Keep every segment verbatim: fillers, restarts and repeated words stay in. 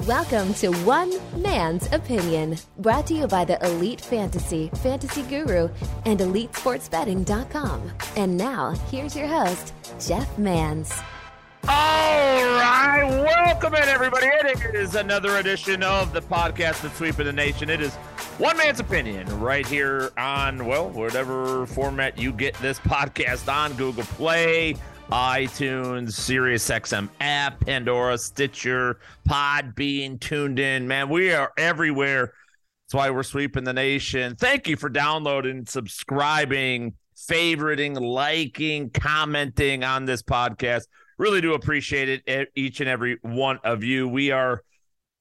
Welcome to One Man's Opinion, brought to you by the Elite Fantasy, Fantasy Guru, and Elite Sports Betting dot com. And now, here's your host, Jeff Mans. All right, welcome in, everybody. It is another edition of the podcast, The Sweep of the Nation. It is One Man's Opinion right here on, well, whatever format you get this podcast on, Google Play, iTunes, SiriusXM app, Pandora, Stitcher, Podbean, tuned in. Man, we are everywhere. That's why we're sweeping the nation. Thank you for downloading, subscribing, favoriting, liking, commenting on this podcast. Really do appreciate it, each and every one of you. We are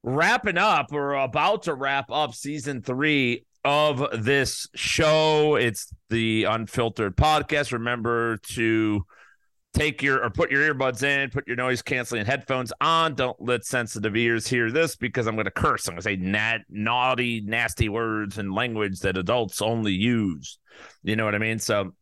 wrapping up, or about to wrap up, season three of this show. It's the Unfiltered Podcast. Remember to take your, or put your earbuds in, put your noise canceling headphones on. Don't let sensitive ears hear this, because I'm going to curse. I'm going to say nat- naughty, nasty words and language that adults only use. You know what I mean? So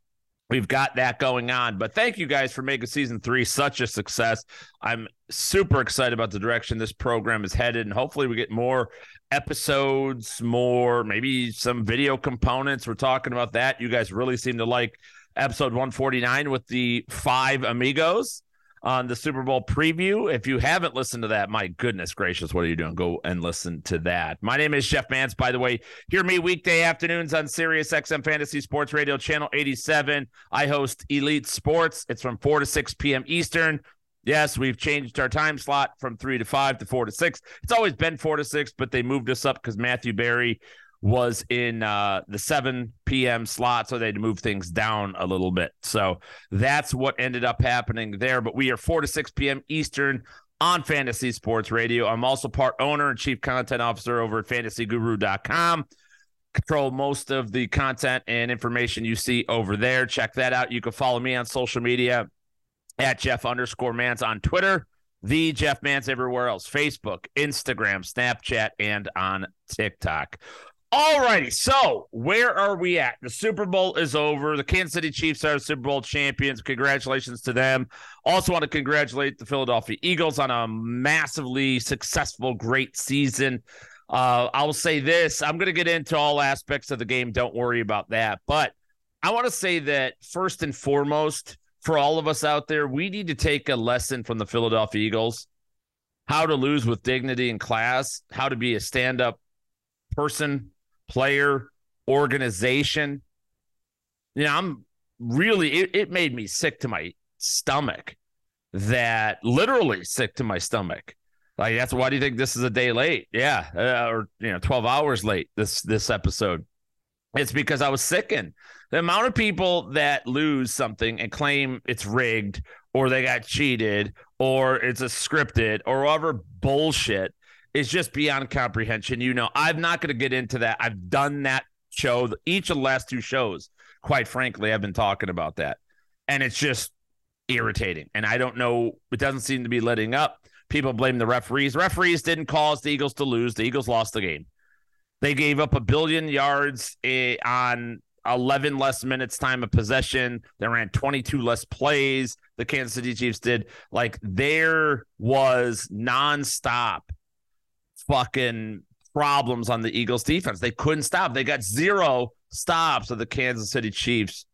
we've got that going on. But thank you guys for making season three such a success. I'm super excited about the direction this program is headed, and hopefully we get more episodes, more, maybe some video components. We're talking about that. You guys really seem to like episode one forty-nine with the five amigos on the Super Bowl preview. If you haven't listened to that, my goodness gracious, what are you doing? Go and listen to that. My name is Jeff Mans, by the way. Hear me weekday afternoons on SiriusXM Fantasy Sports Radio, Channel eighty-seven. I host Elite Sports. It's from four to six p.m. Eastern. Yes, we've changed our time slot from three to five to four to six. It's always been four to six, but they moved us up because Matthew Barry was in uh, the seven p.m. slot, so they had to move things down a little bit. So that's what ended up happening there. But we are four to six p.m. Eastern on Fantasy Sports Radio. I'm also part owner and chief content officer over at Fantasy Guru dot com. Control most of the content and information you see over there. Check that out. You can follow me on social media at Jeff underscore Mans on Twitter, The Jeff Mans everywhere else, Facebook, Instagram, Snapchat, and on TikTok. All righty, so where are we at? The Super Bowl is over. The Kansas City Chiefs are Super Bowl champions. Congratulations to them. Also want to congratulate the Philadelphia Eagles on a massively successful, great season. Uh, I'll say this. I'm going to get into all aspects of the game. Don't worry about that. But I want to say that first and foremost, for all of us out there, we need to take a lesson from the Philadelphia Eagles, how to lose with dignity and class, how to be a stand-up person, player, organization. You know, I'm really, it, it made me sick to my stomach, that literally sick to my stomach. Like, that's why do you think this is a day late? Yeah. Uh, or, you know, twelve hours late, this, this episode. It's because I was sickened. The amount of people that lose something and claim it's rigged, or they got cheated, or it's a scripted, or whatever bullshit, is just beyond comprehension. You know, I'm not going to get into that. I've done that show. Each of the last two shows, quite frankly, I've been talking about that. And it's just irritating. And I don't know. It doesn't seem to be letting up. People blame the referees. Referees didn't cause the Eagles to lose. The Eagles lost the game. They gave up a billion yards on eleven less minutes time of possession. They ran twenty-two less plays. The Kansas City Chiefs did. Like, there was nonstop fucking problems on the Eagles defense. They couldn't stop. They got zero stops of the Kansas City Chiefs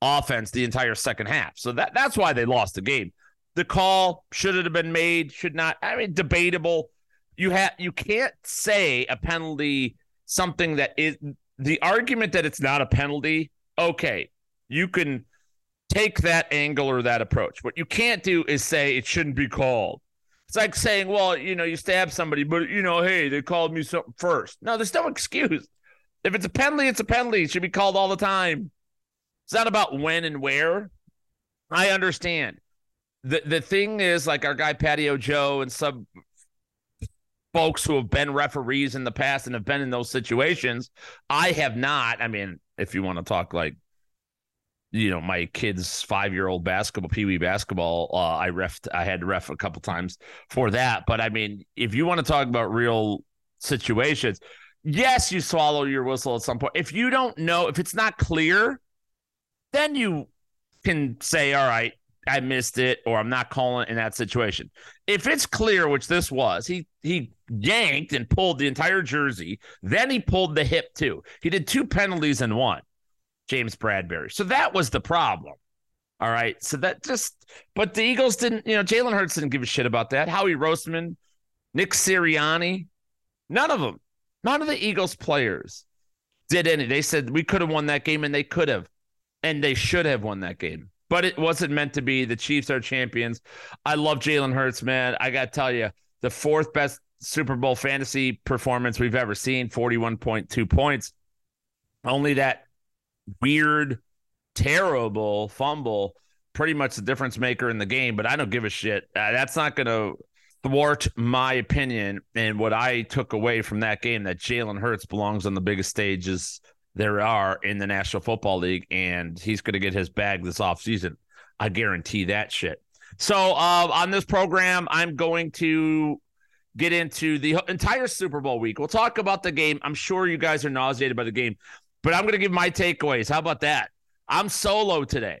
offense the entire second half. So that that's why they lost the game. The call should it have been made, should not. I mean, debatable. You have you can't say a penalty, something that is the argument that it's not a penalty. Okay, you can take that angle or that approach. What you can't do is say it shouldn't be called. It's like saying, well, you know, you stab somebody, but, you know, hey, they called me something first. No, there's no excuse. If it's a penalty, it's a penalty. It should be called all the time. It's not about when and where. I understand. The the thing is, like our guy Patio Joe and some folks who have been referees in the past and have been in those situations, I have not. I mean, if you want to talk like, you know, my kid's five-year-old basketball, peewee basketball, uh, I refed, I had to ref a couple times for that. But, I mean, if you want to talk about real situations, yes, you swallow your whistle at some point. If you don't know, if it's not clear, then you can say, all right, I missed it, or I'm not calling it in that situation. If it's clear, which this was, he he yanked and pulled the entire jersey. Then he pulled the hip too. He did two penalties in one, James Bradbury. So that was the problem. All right. So that just, but the Eagles didn't, you know, Jalen Hurts didn't give a shit about that. Howie Roseman, Nick Sirianni, none of them, none of the Eagles players did any. They said we could have won that game, and they could have, and they should have won that game. But it wasn't meant to be. The Chiefs are champions. I love Jalen Hurts, man. I got to tell you, the fourth best Super Bowl fantasy performance we've ever seen, forty-one point two points. Only that weird, terrible fumble, pretty much the difference maker in the game. But I don't give a shit. Uh, that's not going to thwart my opinion. And what I took away from that game, that Jalen Hurts belongs on the biggest stages there are in the National Football League, and he's going to get his bag this offseason. I guarantee that shit. So uh, on this program, I'm going to get into the entire Super Bowl week. We'll talk about the game. I'm sure you guys are nauseated by the game, but I'm going to give my takeaways. How about that? I'm solo today.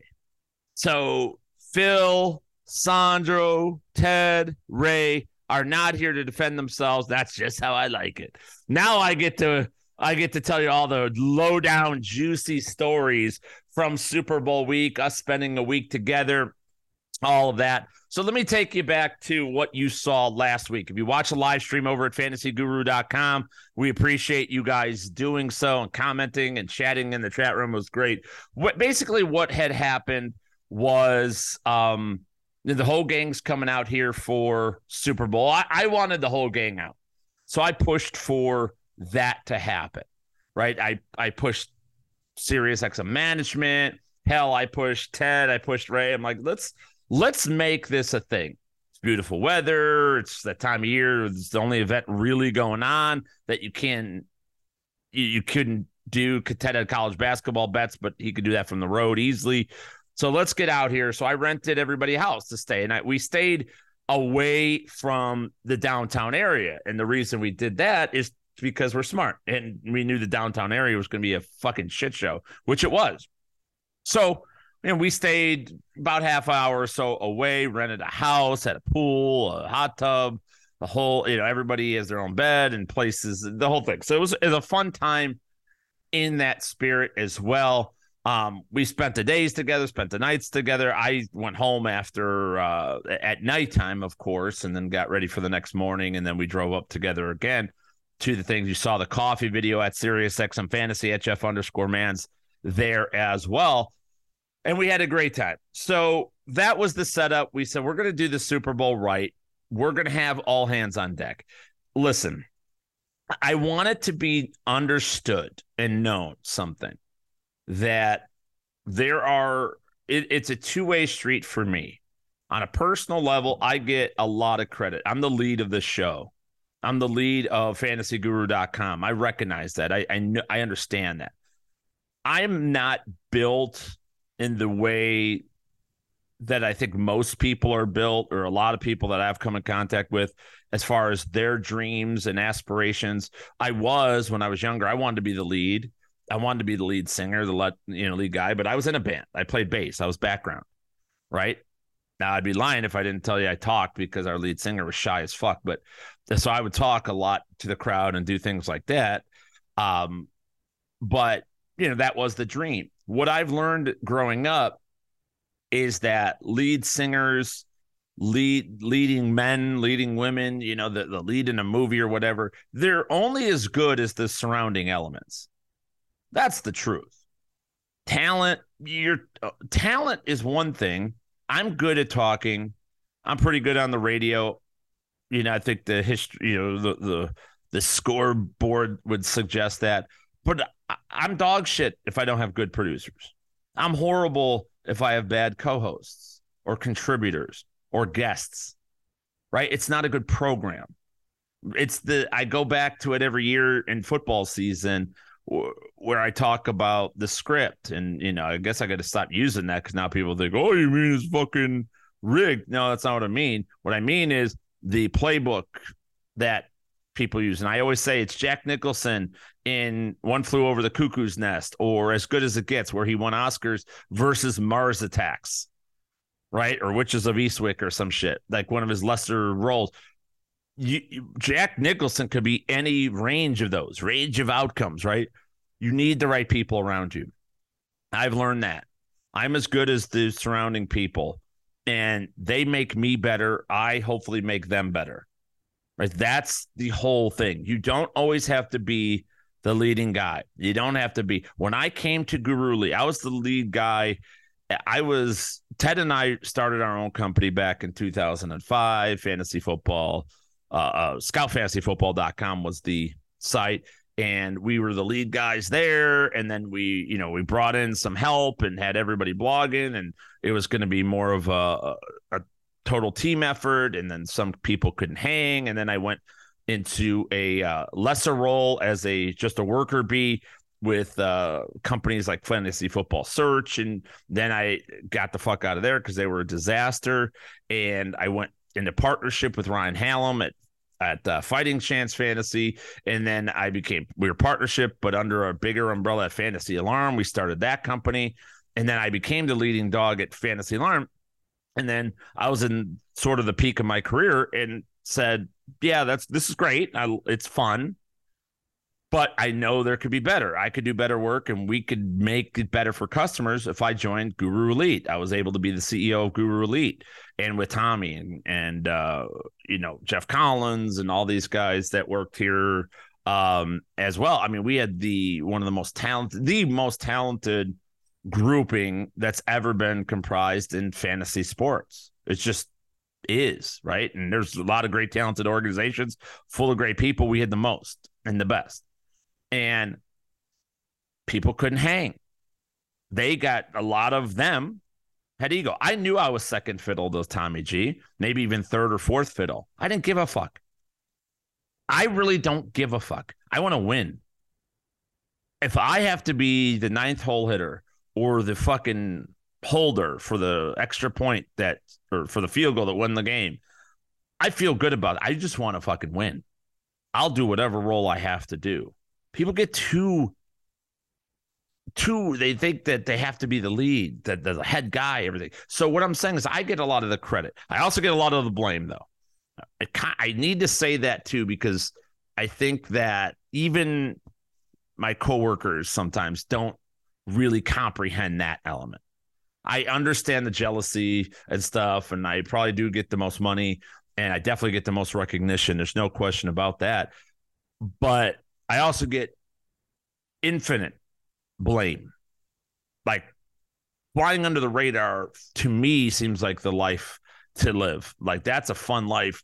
So Phil, Sandro, Ted, Ray are not here to defend themselves. That's just how I like it. Now I get to I get to tell you all the low-down, juicy stories from Super Bowl week, us spending a week together, all of that. So let me take you back to what you saw last week. If you watch a live stream over at fantasy guru dot com, we appreciate you guys doing so and commenting and chatting in the chat room. It was great. What, basically what had happened was um, the whole gang's coming out here for Super Bowl. I, I wanted the whole gang out, so I pushed for that to happen, right? I, I pushed SiriusXM management. Hell, I pushed Ted. I pushed Ray. I'm like, let's let's make this a thing. It's beautiful weather. It's that time of year. It's the only event really going on that you can you, you couldn't do. Ted had college basketball bets, but he could do that from the road easily. So let's get out here. So I rented everybody a house to stay, and I, we stayed away from the downtown area. And the reason we did that is because we're smart and we knew the downtown area was going to be a fucking shit show, which it was. So, you know, we stayed about half an hour or so away, rented a house, had a pool, a hot tub, the whole, you know, everybody has their own bed and places, the whole thing. So it was, it was a fun time in that spirit as well. Um, we spent the days together, spent the nights together. I went home after uh, at nighttime, of course, and then got ready for the next morning. And then we drove up together again. To the things you saw, the coffee video at SiriusXM Fantasy at Jeff underscore Mans there as well. And we had a great time. So that was the setup. We said, we're going to do the Super Bowl right. We're going to have all hands on deck. Listen, I want it to be understood and known something that there are, it, it's a two-way street for me. On a personal level, I get a lot of credit. I'm the lead of the show. I'm the lead of fantasy guru dot com. I recognize that. I I, know, I understand that. I'm not built in the way that I think most people are built, or a lot of people that I've come in contact with as far as their dreams and aspirations. I was, when I was younger, I wanted to be the lead. I wanted to be the lead singer, the lead, you know, lead guy, but I was in a band. I played bass. I was background, right? Now, I'd be lying if I didn't tell you I talked, because our lead singer was shy as fuck, but so I would talk a lot to the crowd and do things like that. Um, but, you know, that was the dream. What I've learned growing up is that lead singers, lead leading men, leading women, you know, the, the lead in a movie or whatever, they're only as good as the surrounding elements. That's the truth. Talent, your uh, talent is one thing. I'm good at talking. I'm pretty good on the radio. You know, I think the history, you know, the the, the scoreboard would suggest that. But I, I'm dog shit if I don't have good producers. I'm horrible if I have bad co-hosts or contributors or guests, right? It's not a good program. It's the, I go back to it every year in football season where I talk about the script. And, you know, I guess I got to stop using that because now people think, oh, you mean it's fucking rigged. No, that's not what I mean. What I mean is the playbook that people use. And I always say it's Jack Nicholson in One Flew Over the Cuckoo's Nest, or As Good as It Gets, where he won Oscars, versus Mars Attacks, right? Or Witches of Eastwick or some shit, like one of his lesser roles. You, you, Jack Nicholson could be any range of those, range of outcomes, right? You need the right people around you. I've learned that. I'm as good as the surrounding people, and they make me better. I hopefully make them better, right? That's the whole thing. You don't always have to be the leading guy. You don't have to be. When I came to Guruli, I was the lead guy. I was, Ted and I started our own company back in two thousand five, Fantasy Football. Uh, uh, scout fantasy football dot com was the site, and we were the lead guys there. And then we, you know, we brought in some help and had everybody blogging, and it was going to be more of a, a total team effort. And then some people couldn't hang. And then I went into a uh, lesser role as a, just a worker bee with uh, companies like Fantasy Football Search. And then I got the fuck out of there because they were a disaster. And I went into partnership with Ryan Hallam at at uh, Fighting Chance Fantasy. And then I became, we were partnership, but under a bigger umbrella at Fantasy Alarm. We started that company. And then I became the leading dog at Fantasy Alarm. And then I was in sort of the peak of my career and said, yeah, that's, this is great. I, it's fun, but I know there could be better. I could do better work, and we could make it better for customers. If I joined Guru Elite, I was able to be the C E O of Guru Elite, and with Tommy and, and, uh, you know, Jeff Collins and all these guys that worked here, um, as well. I mean, we had the, one of the most talented, the most talented grouping that's ever been comprised in fantasy sports. It's just, is right, and there's a lot of great talented organizations full of great people. We had the most and the best, and people couldn't hang. They got, a lot of them had ego. I knew I was second fiddle to Tommy G, maybe even third or fourth fiddle. I didn't give a fuck. I really don't give a fuck. I want to win. If I have to be the ninth hole hitter or the fucking holder for the extra point that, or for the field goal that won the game, I feel good about it. I just want to fucking win. I'll do whatever role I have to do. People get too, too, they think that they have to be the lead, that the head guy, everything. So what I'm saying is I get a lot of the credit. I also get a lot of the blame, though. I, I need to say that, too, because I think that even my coworkers sometimes don't really comprehend that element. I understand the jealousy and stuff, and I probably do get the most money, and I definitely get the most recognition. There's no question about that. But I also get infinite blame. Like, flying under the radar, to me, seems like the life to live. Like, that's a fun life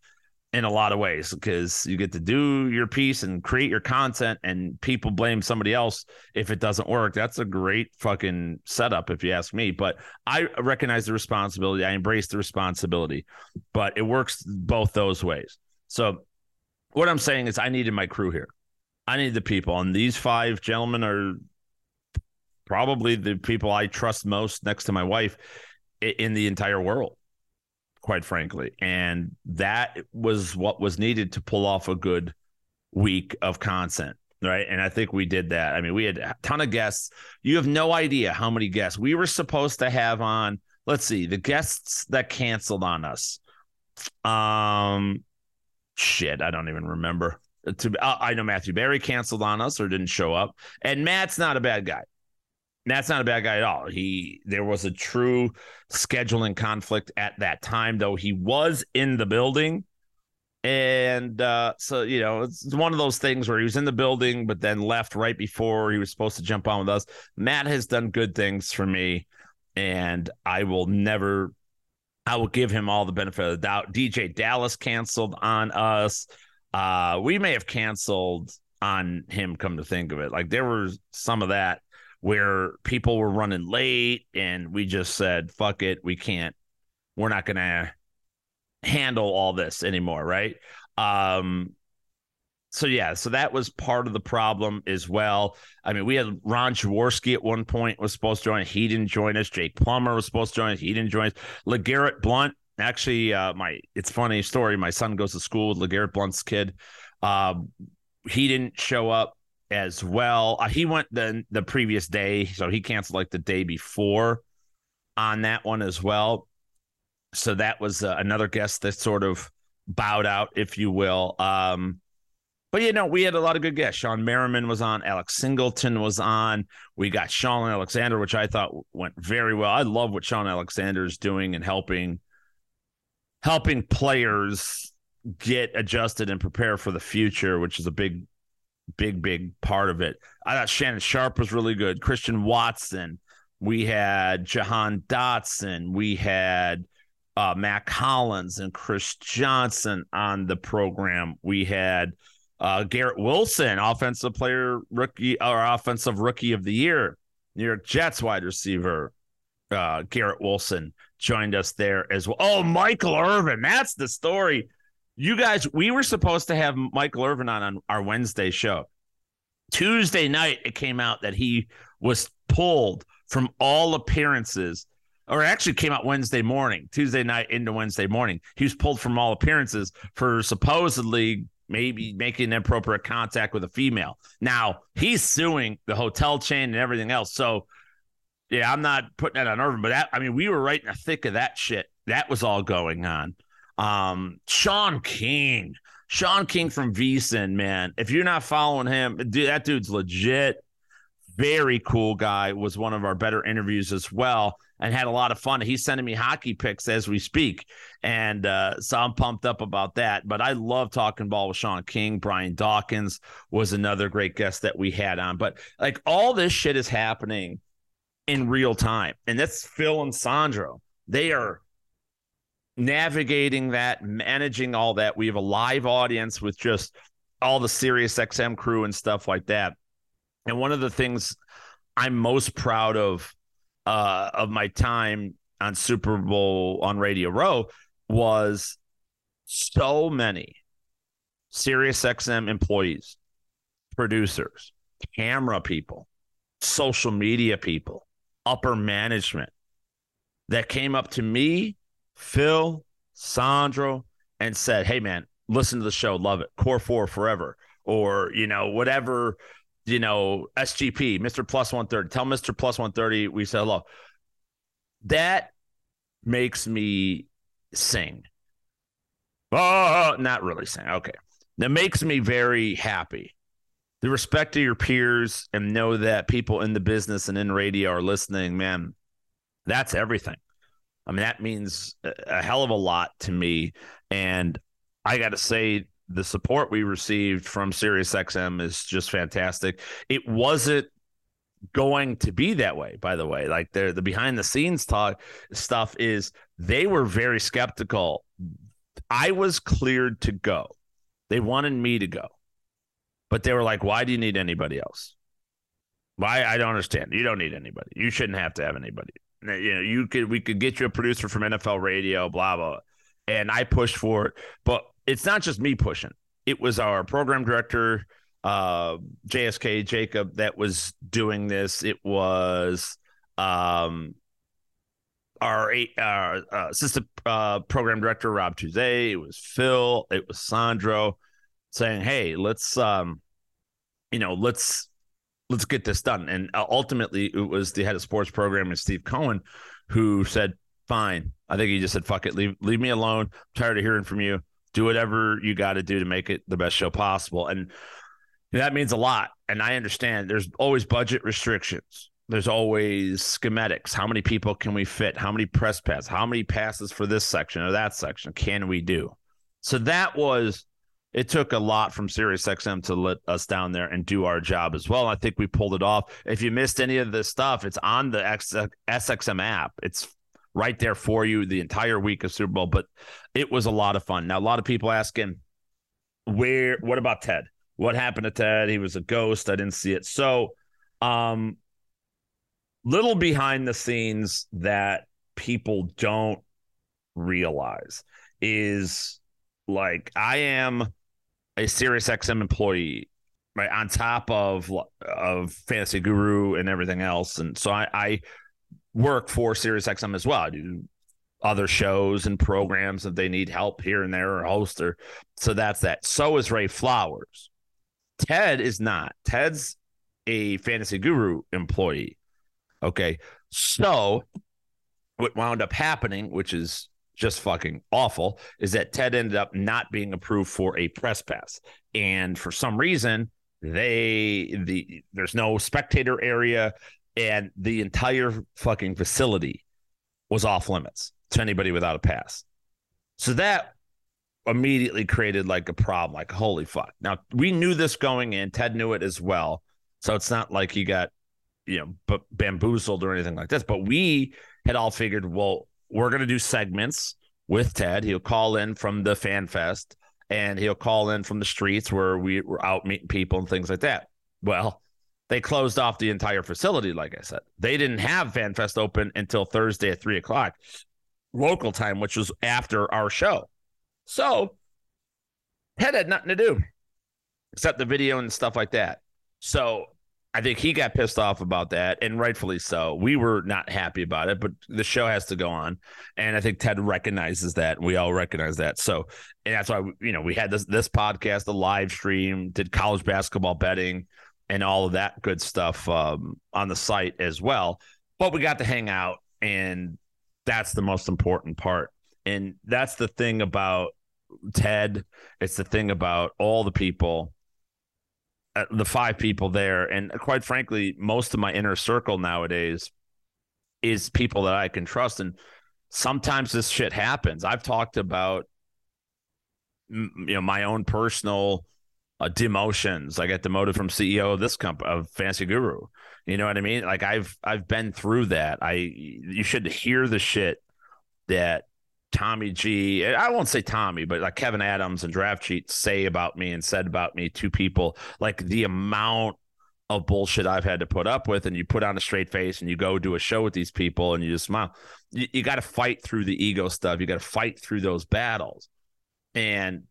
in a lot of ways, because you get to do your piece and create your content, and people blame somebody else if it doesn't work. That's a great fucking setup, if you ask me, but I recognize the responsibility. I embrace the responsibility, but it works both those ways. So what I'm saying is I needed my crew here. I need the people, and these five gentlemen are probably the people I trust most next to my wife in the entire world, quite frankly. And that was what was needed to pull off a good week of content, right? And I think we did that. I mean, we had a ton of guests. You have no idea how many guests we were supposed to have on. Let's see, the guests that canceled on us. Um, shit, I don't even remember. To, I know Matthew Barry canceled on us or didn't show up. And Matt's not a bad guy. That's not a bad guy at all. He, there was a true scheduling conflict at that time, though he was in the building. And uh, so, you know, it's one of those things where he was in the building, but then left right before he was supposed to jump on with us. Matt has done good things for me, and I will never, I will give him all the benefit of the doubt. D J Dallas canceled on us. Uh, we may have canceled on him, come to think of it. Like, there were some of that where people were running late and we just said, fuck it, we can't, we're not going to handle all this anymore, right? Um, so, yeah, so that was part of the problem as well. I mean, we had Ron Jaworski at one point was supposed to join. He didn't join us. Jake Plummer was supposed to join us. He didn't join us. LeGarrette Blount, actually, uh, my it's funny story. My son goes to school with LeGarrette Blount's kid. Uh, he didn't show up as well. Uh, he went the the previous day, so he canceled like the day before on that one as well. So that was uh, another guest that sort of bowed out, if you will. Um, but, you know, we had a lot of good guests. Sean Merriman was on. Alex Singleton was on. We got Sean Alexander, which I thought went very well. I love what Sean Alexander is doing and helping helping players get adjusted and prepare for the future, which is a big, big, big part of it. I thought Shannon Sharp was really good. Christian Watson. We had Jahan Dotson. We had uh, Matt Collins and Chris Johnson on the program. We had uh, Garrett Wilson, offensive player rookie or offensive rookie of the year, New York Jets wide receiver. Uh, Garrett Wilson joined us there as well. Oh, Michael Irvin. That's the story. You guys, we were supposed to have Michael Irvin on, on our Wednesday show. Tuesday night, it came out that he was pulled from all appearances, or actually came out Wednesday morning, Tuesday night into Wednesday morning. He was pulled from all appearances for supposedly maybe making inappropriate contact with a female. Now, he's suing the hotel chain and everything else. So, yeah, I'm not putting that on Irvin, but that, I mean, we were right in the thick of that shit. That was all going on. Um, Sean King, Sean King from VSiN, man. If you're not following him, dude, that dude's legit. Very cool guy, was one of our better interviews as well, and had a lot of fun. He's sending me hockey picks as we speak, and uh, so I'm pumped up about that. But I love talking ball with Sean King. Brian Dawkins was another great guest that we had on. But, like, all this shit is happening in real time, and that's Phil and Sandro. They are navigating that, managing all that. We have a live audience with just all the SiriusXM crew and stuff like that. And one of the things I'm most proud of uh, of my time on Super Bowl on Radio Row was so many SiriusXM employees, producers, camera people, social media people, upper management that came up to me, Phil, Sandro, and said, "Hey, man, listen to the show. Love it. Core four forever," or, you know, whatever. You know, S G P, Mister Plus one thirty. Tell Mister Plus one thirty we said hello. That makes me sing. Oh, not really sing. Okay. That makes me very happy. The respect of your peers and know that people in the business and in radio are listening, man, that's everything. I mean, that means a hell of a lot to me. And I got to say, the support we received from SiriusXM is just fantastic. It wasn't going to be that way, by the way. Like, the behind the scenes talk stuff is they were very skeptical. I was cleared to go. They wanted me to go, but they were like, "Why do you need anybody else? Why? I don't understand. You don't need anybody. You shouldn't have to have anybody. You know, you could, we could get you a producer from N F L radio, blah, blah, blah." And I pushed for it, but it's not just me pushing. It was our program director, uh, J S K Jacob, that was doing this. It was um, our, our uh, assistant uh, program director, Rob Touzé. It was Phil. It was Sandro saying, "Hey, let's, um, you know, let's let's get this done." And ultimately, it was the head of sports programming, Steve Cohen, who said, "Fine." I think he just said, "Fuck it, leave leave me alone. I'm tired of hearing from you. Do whatever you got to do to make it the best show possible." And that means a lot. And I understand there's always budget restrictions. There's always schematics. How many people can we fit? How many press passes? How many passes for this section or that section can we do? So that was, it took a lot from SiriusXM to let us down there and do our job as well. I think we pulled it off. If you missed any of this stuff, it's on the S X M app. It's right there for you the entire week of Super Bowl, but it was a lot of fun. Now, a lot of people asking, where, what about Ted? What happened to Ted? He was a ghost. I didn't see it. So, um, little behind the scenes that people don't realize is, like, I am a SiriusXM employee, right? On top of, of Fantasy Guru and everything else. And so I, I, work for SiriusXM as well. I do other shows and programs if they need help here and there, or host, or so that's that. So is Ray Flowers. Ted is not. Ted's a Fantasy Guru employee. Okay. So what wound up happening, which is just fucking awful, is that Ted ended up not being approved for a press pass. And for some reason, they the there's no spectator area, and the entire fucking facility was off limits to anybody without a pass. So that immediately created like a problem, like, holy fuck. Now, we knew this going in. Ted knew it as well. So it's not like he got, you know, b- bamboozled or anything like this. But we had all figured, well, we're going to do segments with Ted. He'll call in from the Fan Fest, and he'll call in from the streets where we were out meeting people and things like that. Well, they closed off the entire facility, like I said. They didn't have Fan Fest open until Thursday at three o'clock local time, which was after our show. So Ted had nothing to do except the video and stuff like that. So I think he got pissed off about that, and rightfully so. We were not happy about it, but the show has to go on, and I think Ted recognizes that. We all recognize that. So, and that's why, you know, we had this this podcast, the live stream, did college basketball betting and all of that good stuff um, on the site as well. But we got to hang out, and that's the most important part. And that's the thing about Ted. It's the thing about all the people, uh, the five people there. And quite frankly, most of my inner circle nowadays is people that I can trust. And sometimes this shit happens. I've talked about, you know, my own personal uh, demotions. I got demoted from C E O of this company, of Fantasy Guru. You know what I mean? Like I've, I've been through that. I, you should hear the shit that Tommy G, I won't say Tommy, but like Kevin Adams and Draft Cheat say about me and said about me to people, like the amount of bullshit I've had to put up with. And you put on a straight face and you go do a show with these people and you just smile. You, you got to fight through the ego stuff. You got to fight through those battles. And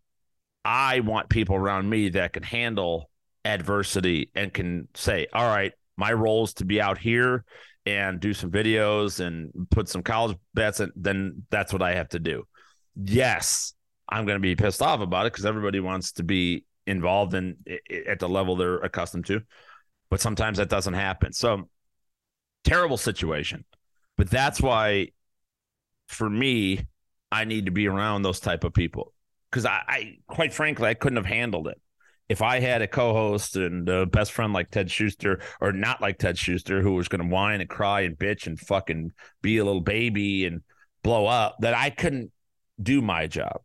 I want people around me that can handle adversity and can say, all right, my role is to be out here and do some videos and put some college bets, and then that's what I have to do. Yes, I'm going to be pissed off about it because everybody wants to be involved in it at the level they're accustomed to, but sometimes that doesn't happen. So terrible situation, but that's why for me, I need to be around those type of people because I, I quite frankly, I couldn't have handled it. If I had a co-host and a best friend like Ted Schuster, or not like Ted Schuster, who was going to whine and cry and bitch and fucking be a little baby and blow up, that I couldn't do my job.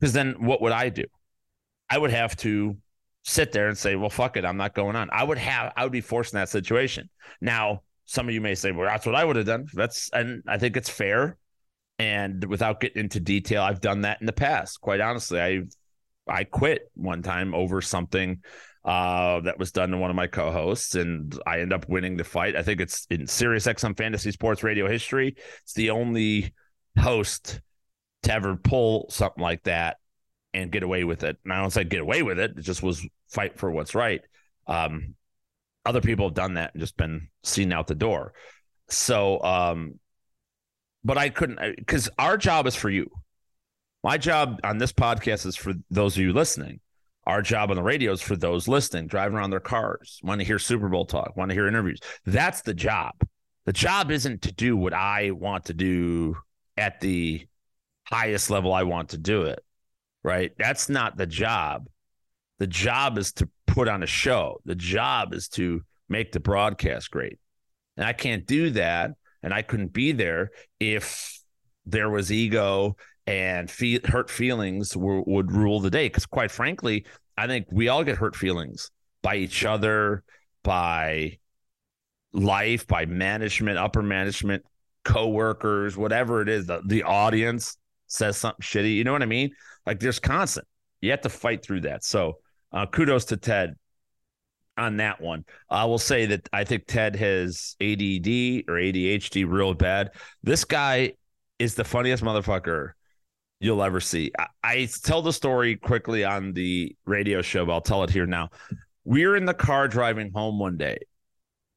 Because then what would I do? I would have to sit there and say, well, fuck it, I'm not going on. I would have, I would be forced in that situation. Now, some of you may say, well, that's what I would have done. That's, and I think it's fair. And without getting into detail, I've done that in the past. Quite honestly, I've, I quit one time over something uh, that was done to one of my co-hosts, and I end up winning the fight. I think it's in SiriusXM Fantasy Sports Radio history. It's the only host to ever pull something like that and get away with it. And I don't say get away with it. It just was fight for what's right. Um, other people have done that and just been seen out the door. So, um, but I couldn't, because our job is for you. My job on this podcast is for those of you listening. Our job on the radio is for those listening, driving around their cars, want to hear Super Bowl talk, want to hear interviews. That's the job. The job isn't to do what I want to do at the highest level I want to do it, right? That's not the job. The job is to put on a show. The job is to make the broadcast great. And I can't do that, and I couldn't be there if there was ego and feel, hurt feelings were, would rule the day. Because quite frankly, I think we all get hurt feelings by each other, by life, by management, upper management, coworkers, whatever it is. The, the audience says something shitty. You know what I mean? Like there's constant. You have to fight through that. So uh, kudos to Ted on that one. I will say that I think Ted has A D D or A D H D real bad. This guy is the funniest motherfucker you'll ever see. I, I tell the story quickly on the radio show, but I'll tell it here now. We're in the car driving home one day,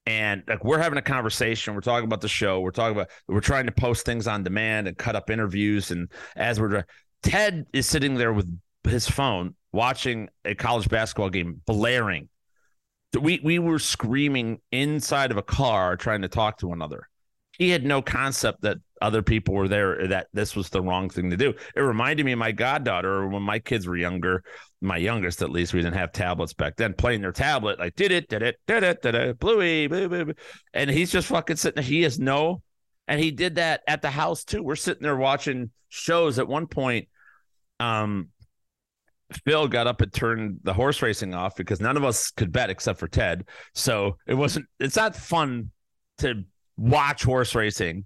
and like we're having a conversation. We're talking about the show. We're talking about, we're trying to post things on demand and cut up interviews. And as we're driving, Ted is sitting there with his phone watching a college basketball game, blaring. We, we were screaming inside of a car trying to talk to one another. He had no concept that other people were there that this was the wrong thing to do. It reminded me of my goddaughter when my kids were younger, my youngest, at least, we didn't have tablets back then, playing their tablet, like did it, did it, did it, did it, Bluey, boo, boo, boo. And he's just fucking sitting there. He is no. And he did that at the house too. We're sitting there watching shows. At one point, um, Phil got up and turned the horse racing off because none of us could bet except for Ted. So it wasn't, it's not fun to watch horse racing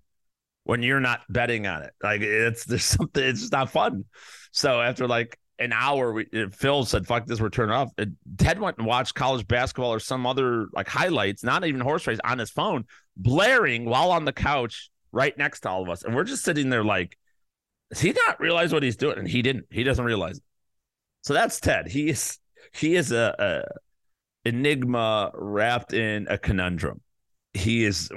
when you're not betting on it. Like it's, there's something, it's just not fun. So after like an hour, we, Phil said, fuck this, we're turning off. And Ted went and watched college basketball or some other like highlights, not even horse race, on his phone, blaring while on the couch right next to all of us. And we're just sitting there like, does he not realize what he's doing? And he didn't, he doesn't realize it. So that's Ted. He is he is a, a enigma wrapped in a conundrum. He is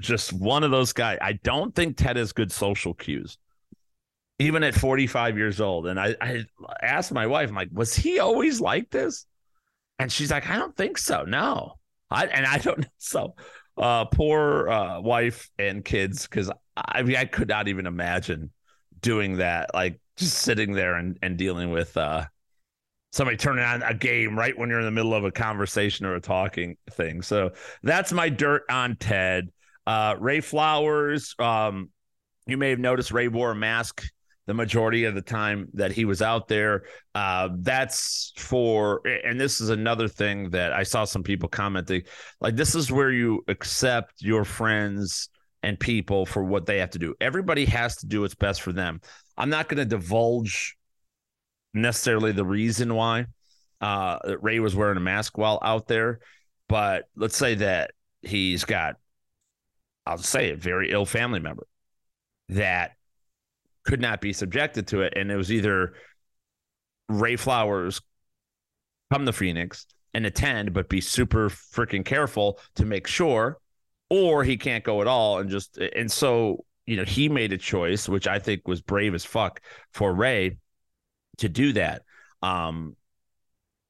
just one of those guys. I don't think Ted has good social cues, even at forty-five years old. And I, I asked my wife, I'm like, was he always like this? And she's like, I don't think so. No, I and I don't know. So uh, poor uh, wife and kids, because I mean, I could not even imagine doing that, like just sitting there and, and dealing with uh, somebody turning on a game right when you're in the middle of a conversation or a talking thing. So that's my dirt on Ted. Uh, Ray Flowers, um, you may have noticed Ray wore a mask the majority of the time that he was out there. Uh, that's for, and this is another thing that I saw some people commenting, like this is where you accept your friends and people for what they have to do. Everybody has to do what's best for them. I'm not going to divulge necessarily the reason why uh, Ray was wearing a mask while out there, but let's say that he's got, I'll say it, very ill family member that could not be subjected to it. And it was either Ray Flowers come to Phoenix and attend, but be super freaking careful to make sure, or he can't go at all. And just, and so, you know, he made a choice, which I think was brave as fuck for Ray to do that. Um,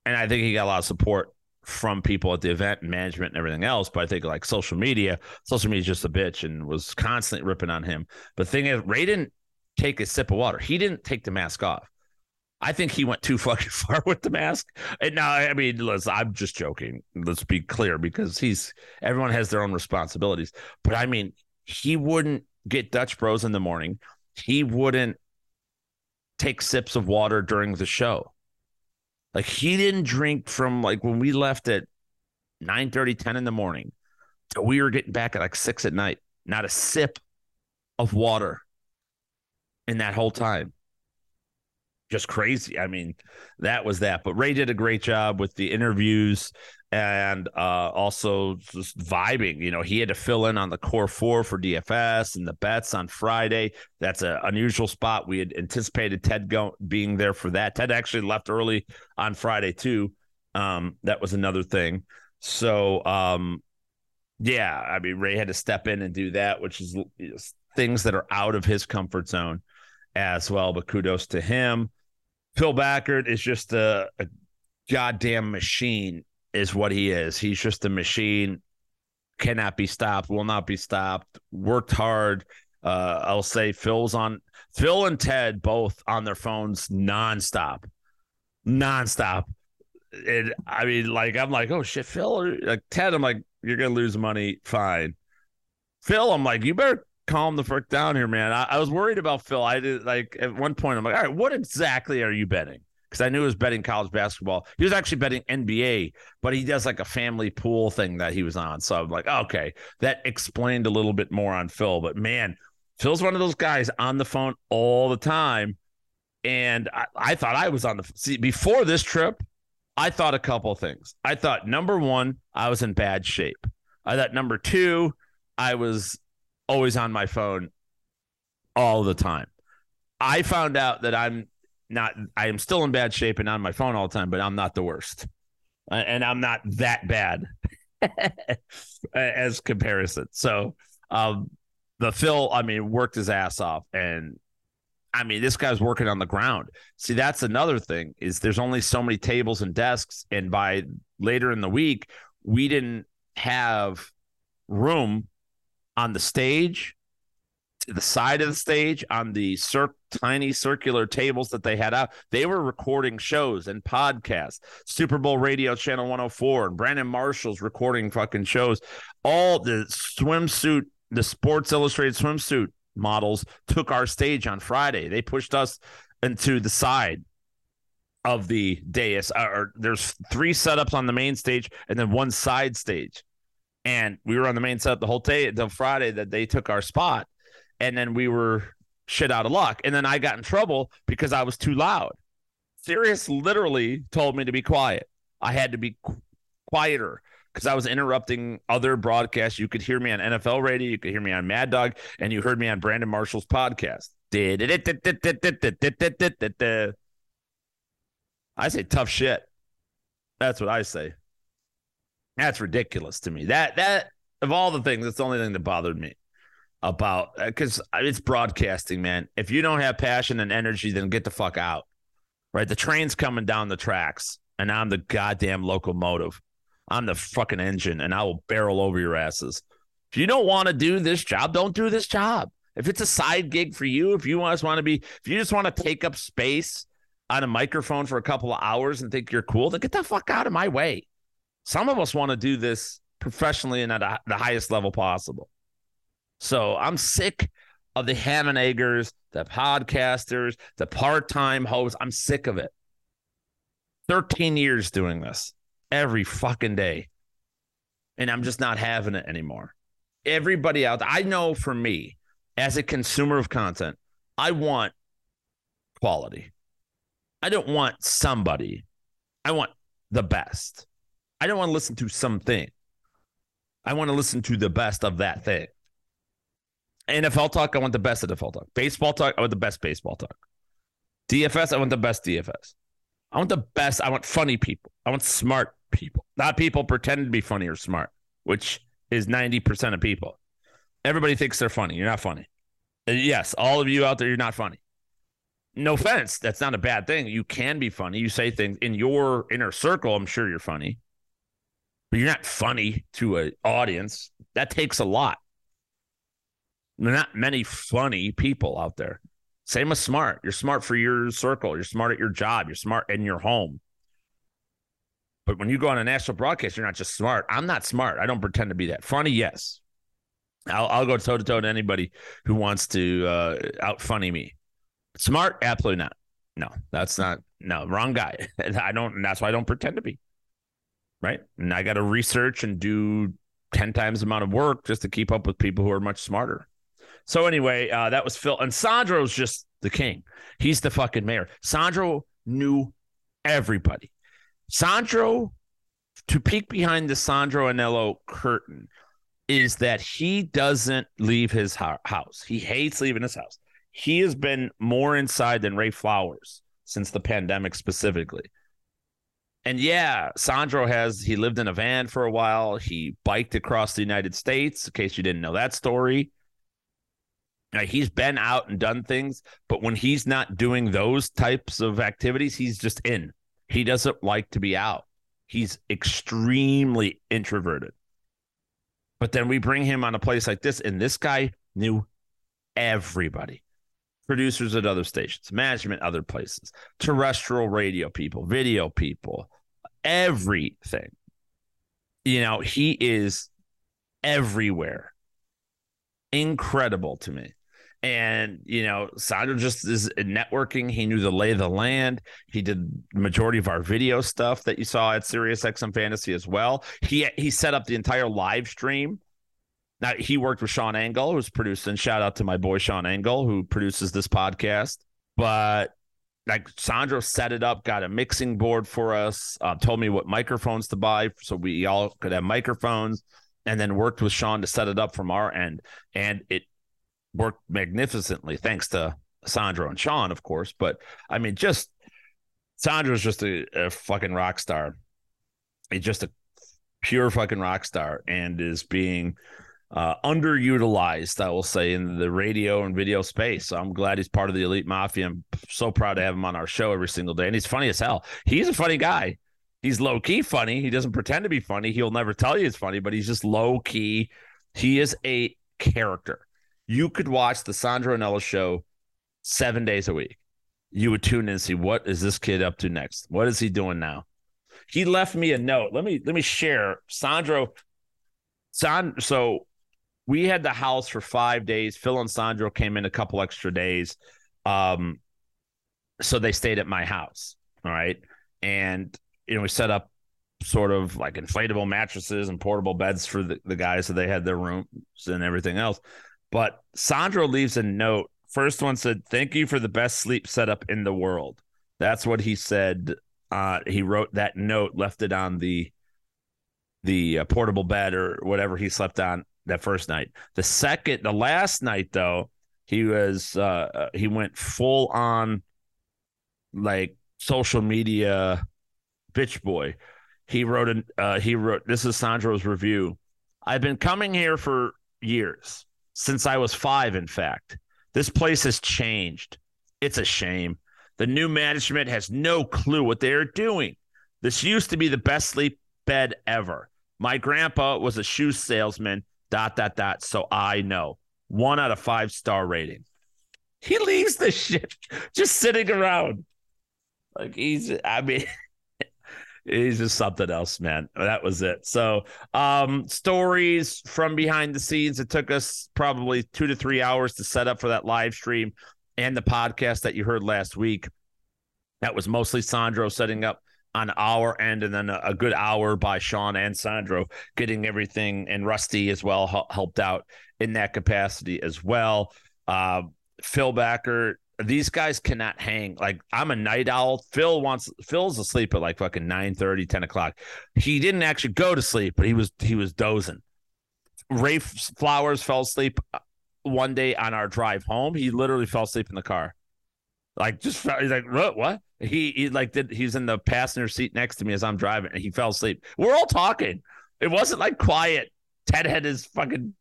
and I think he got a lot of support from people at the event and management and everything else. But I think like social media, social media is just a bitch and was constantly ripping on him. But the thing is, Ray didn't take a sip of water. He didn't take the mask off. I think he went too fucking far with the mask. And now, I mean, listen, I'm just joking. Let's be clear, because he's, everyone has their own responsibilities. But I mean, he wouldn't get Dutch Bros in the morning. He wouldn't take sips of water during the show. Like he didn't drink from like when we left at nine thirty, ten in the morning. We were getting back at like six at night. Not a sip of water in that whole time. Just crazy. I mean, that was that. But Ray did a great job with the interviews and uh, also just vibing. You know, he had to fill in on the core four for D F S and the bets on Friday. That's an unusual spot. We had anticipated Ted go- being there for that. Ted actually left early on Friday, too. Um, that was another thing. So, um, yeah, I mean, Ray had to step in and do that, which is, is things that are out of his comfort zone as well. But kudos to him. Phil Backert is just a, a goddamn machine is what he is. He's just a machine. Cannot be stopped. Will not be stopped. Worked hard. Uh, I'll say Phil's on Phil and Ted, both on their phones nonstop, nonstop. And I mean, like, I'm like, oh shit, Phil, like Ted, I'm like, you're going to lose money. Fine. Phil, I'm like, you better calm the frick down here, man. I, I was worried about Phil. I did like at one point, I'm like, all right, what exactly are you betting? Because I knew he was betting college basketball. He was actually betting N B A, but he does like a family pool thing that he was on. So I'm like, okay, that explained a little bit more on Phil. But man, Phil's one of those guys on the phone all the time. And I, I thought I was on the see before this trip. I thought a couple of things. I thought number one, I was in bad shape. I thought number two, I was always on my phone all the time. I found out that I'm not, I am still in bad shape and on my phone all the time, but I'm not the worst. And I'm not that bad as comparison. So um, the Phil, I mean, worked his ass off. And I mean, this guy's working on the ground. See, that's another thing is there's only so many tables and desks. And by later in the week, we didn't have room on the stage the side of the stage on the cir- tiny circular tables that they had out, they were recording shows and podcasts. Super Bowl Radio Channel one oh four and Brandon Marshall's recording fucking shows. All the swimsuit, the Sports Illustrated swimsuit models took our stage on Friday. They pushed us into the side of the dais. Or there's three setups on the main stage and then one side stage. And we were on the main setup the whole day until Friday that they took our spot. And then we were shit out of luck. And then I got in trouble because I was too loud. Sirius literally told me to be quiet. I had to be quieter because I was interrupting other broadcasts. You could hear me on N F L radio. You could hear me on Mad Dog. And you heard me on Brandon Marshall's podcast. I say tough shit. That's what I say. That's ridiculous to me. That, that of all the things, that's the only thing that bothered me about, because it's broadcasting, man. If you don't have passion and energy, then get the fuck out, right? The train's coming down the tracks, and I'm the goddamn locomotive. I'm the fucking engine, and I will barrel over your asses. If you don't want to do this job, don't do this job. If it's a side gig for you, if you just want to be, if you just want to take up space on a microphone for a couple of hours and think you're cool, then get the fuck out of my way. Some of us want to do this professionally and at a, the highest level possible. So I'm sick of the ham and eggers, the podcasters, the part-time hosts. I'm sick of it. thirteen years doing this every fucking day. And I'm just not having it anymore. Everybody out there, I know for me, as a consumer of content, I want quality. I don't want somebody. I want the best. I don't want to listen to something. I want to listen to the best of that thing. N F L talk, I want the best of N F L talk. Baseball talk, I want the best baseball talk. D F S, I want the best D F S. I want the best. I want funny people. I want smart people. Not people pretending to be funny or smart, which is ninety percent of people. Everybody thinks they're funny. You're not funny. And yes, all of you out there, you're not funny. No offense. That's not a bad thing. You can be funny. You say things in your inner circle. I'm sure you're funny. But you're not funny to an audience. That takes a lot. There are not many funny people out there. Same as smart. You're smart for your circle. You're smart at your job. You're smart in your home. But when you go on a national broadcast, you're not just smart. I'm not smart. I don't pretend to be that. Funny, yes. I'll, I'll go toe-to-toe to anybody who wants to uh, out-funny me. Smart? Absolutely not. No, that's not. No, wrong guy. I don't. That's why I don't pretend to be. Right? And I got to research and do ten times the amount of work just to keep up with people who are much smarter. So anyway, uh, that was Phil. And Sandro's just the king. He's the fucking mayor. Sandro knew everybody. Sandro, to peek behind the Sandro Anello curtain, is that he doesn't leave his house. He hates leaving his house. He has been more inside than Ray Flowers since the pandemic specifically. And yeah, Sandro has, he lived in a van for a while. He biked across the United States, in case you didn't know that story. Now, he's been out and done things, but when he's not doing those types of activities, he's just in. He doesn't like to be out. He's extremely introverted. But then we bring him on a place like this, and this guy knew everybody. Producers at other stations, management other places, terrestrial radio people, video people, everything. You know, he is everywhere. Incredible to me. And, you know, Sandro just is networking. He knew the lay of the land. He did the majority of our video stuff that you saw at SiriusXM Fantasy as well. He he set up the entire live stream. Now, he worked with Sean Engel, who's producing. Shout out to my boy Sean Engel, who produces this podcast. But like Sandro set it up, got a mixing board for us, uh, told me what microphones to buy so we all could have microphones, and then worked with Sean to set it up from our end. And it worked magnificently, thanks to Sandro and Sean, of course. But, I mean, just Sandro's just a, a fucking rock star. He's just a pure fucking rock star and is being uh, underutilized, I will say, in the radio and video space. So I'm glad he's part of the Elite Mafia. I'm so proud to have him on our show every single day. And he's funny as hell. He's a funny guy. He's low-key funny. He doesn't pretend to be funny. He'll never tell you it's funny, but he's just low-key. He is a character. you could watch the Sandro Anello show seven days a week. You would tune in and see, what is this kid up to next? What is he doing now? He left me a note. Let me let me share. Sandro, San, so we had the house for five days. Phil and Sandro came in a couple extra days. Um, so they stayed at my house. All right. And, you know, we set up sort of like inflatable mattresses and portable beds for the, the guys. So they had their rooms and everything else. But Sandro leaves a note. First one said, "Thank you for the best sleep setup in the world." That's what he said. Uh, he wrote that note, left it on the the uh, portable bed or whatever he slept on that first night. The second, the last night though, he was uh, he went full on like social media bitch boy. He wrote an, uh, he wrote, this is Sandro's review. "I've been coming here for years, since I was five, in fact. This place has changed. It's a shame. The new management has no clue what they are doing. This used to be the best sleep bed ever. My grandpa was a shoe salesman, dot, dot, dot, so I know. One out of five star rating." He leaves the shit just sitting around. Like he's, I mean, he's just something else, man. That was it. So um, stories from behind the scenes. It took us probably two to three hours to set up for that live stream and the podcast that you heard last week. That was mostly Sandro setting up on our end, and then a, a good hour by Sean and Sandro getting everything, and Rusty as well h- helped out in that capacity as well. Uh, Phil Backer, these guys cannot hang. Like, I'm a night owl. Phil wants Phil's asleep at like fucking nine thirty, ten o'clock. He didn't actually go to sleep, but he was he was dozing. Ray Flowers fell asleep one day on our drive home. He literally fell asleep in the car. Like, just fell, he's like, what? What? He he like did he's in the passenger seat next to me as I'm driving, and he fell asleep. We're all talking. It wasn't like quiet. Ted had his fucking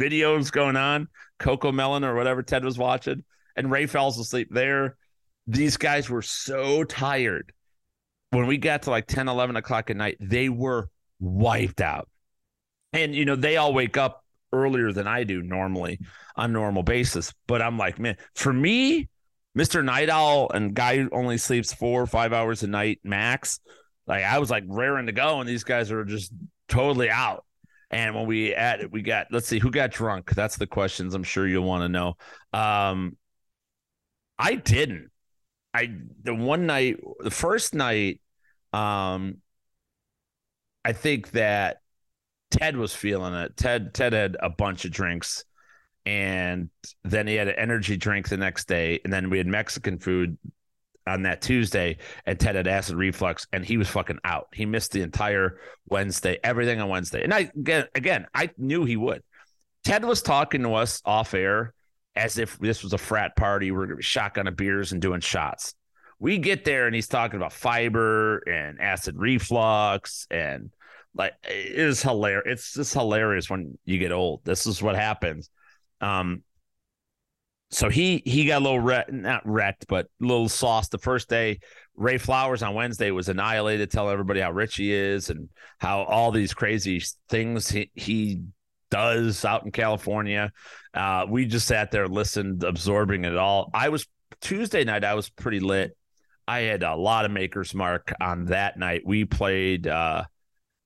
videos going on, Coco Melon or whatever Ted was watching, and Ray falls asleep there. These guys were so tired. When we got to like ten, eleven o'clock at night, they were wiped out. And, you know, they all wake up earlier than I do normally on a normal basis. But I'm like, man, for me, Mister Night Owl and guy who only sleeps four or five hours a night max, like I was like raring to go, and these guys are just totally out. And when we at it, we got, let's see, who got drunk? That's the questions I'm sure you'll want to know. Um, I didn't. I the one night, the first night, um, I think that Ted was feeling it. Ted Ted had a bunch of drinks, and then he had an energy drink the next day, and then we had Mexican food on that Tuesday, and Ted had acid reflux, and he was fucking out. He missed the entire Wednesday, everything on Wednesday. And I again, I knew he would. Ted was talking to us off air as if this was a frat party. We're going to be shotgunning beers and doing shots. We get there, and he's talking about fiber and acid reflux, and like it is hilarious. It's just hilarious when you get old. This is what happens. Um, so he he got a little wrecked, not wrecked, but a little sauce the first day. Ray Flowers on Wednesday was annihilated, telling everybody how rich he is and how all these crazy things he he does out in California. Uh, we just sat there, listened, absorbing it all. I was Tuesday night. I was pretty lit. I had a lot of Maker's Mark on that night. We played. Uh,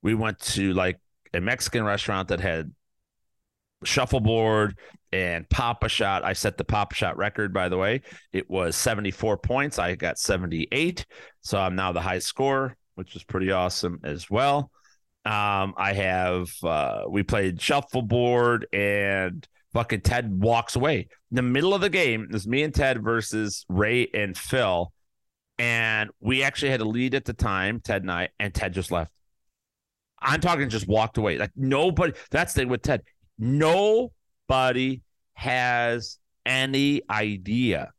we went to like a Mexican restaurant that had shuffleboard and Papa Shot. I set the Papa Shot record, by the way. It was seventy-four points. I got seventy-eight, so I'm now the high scorer, which is pretty awesome as well. Um, I have, uh, we played shuffleboard, and fucking Ted walks away. In the middle of the game, it's me and Ted versus Ray and Phil. And we actually had a lead at the time, Ted and I, and Ted just left. I'm talking just walked away. Like nobody, that's the thing with Ted. Nobody has any idea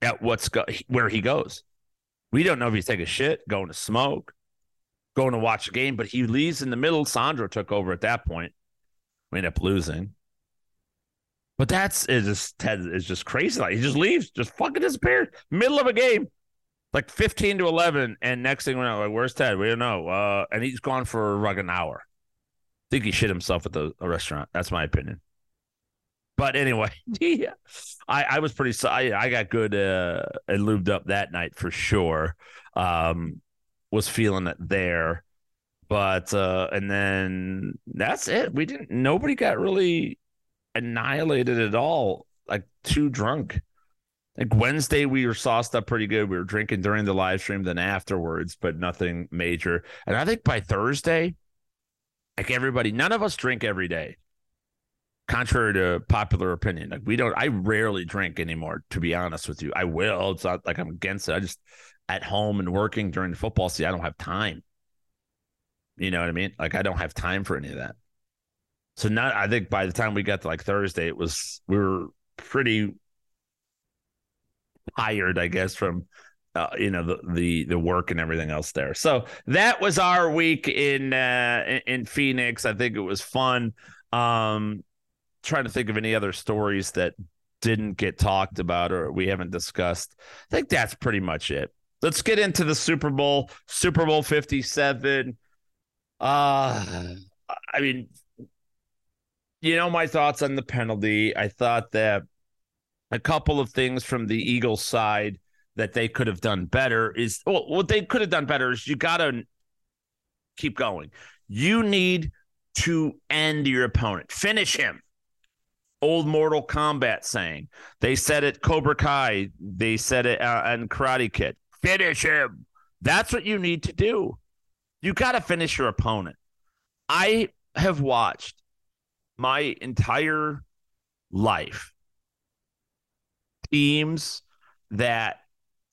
at what's go- where he goes. We don't know if he's taking a shit, going to smoke, going to watch a game, but he leaves in the middle. Sandro took over at that point. We end up losing. But that's is just Ted is just crazy. Like he just leaves, just fucking disappears. Middle of a game, like fifteen to eleven, and next thing we know, like, where's Ted? We don't know. Uh, and he's gone for like an hour. I think he shit himself at the a restaurant. That's my opinion. But anyway, yeah, I, I was pretty I, I got good uh, and lubed up that night for sure. Um, was feeling it there. But uh, and then that's it. We didn't. Nobody got really annihilated at all. Like too drunk. Like Wednesday, we were sauced up pretty good. We were drinking during the live stream, then afterwards, but nothing major. And I think by Thursday, like everybody, none of us drink every day. Contrary to popular opinion, like we don't. I rarely drink anymore. To be honest with you, I will. It's not like I'm against it. I just at home and working during the football season, I don't have time. You know what I mean? Like, I don't have time for any of that. So now I think by the time we got to like Thursday, it was, we were pretty tired, I guess, from, uh, you know, the, the, the work and everything else there. So that was our week in, uh, in Phoenix. I think it was fun. Um, trying to think of any other stories that didn't get talked about or we haven't discussed. I think that's pretty much it. Let's get into the Super Bowl, Super Bowl fifty-seven. Uh, I mean, you know, my thoughts on the penalty. I thought that a couple of things from the Eagles side that they could have done better is, well, what they could have done better is you got to keep going. You need to end your opponent. Finish him. Old Mortal Kombat saying. They said it Cobra Kai. They said it uh, on Karate Kid. Finish him. That's what you need to do. You got to finish your opponent. I have watched my entire life teams that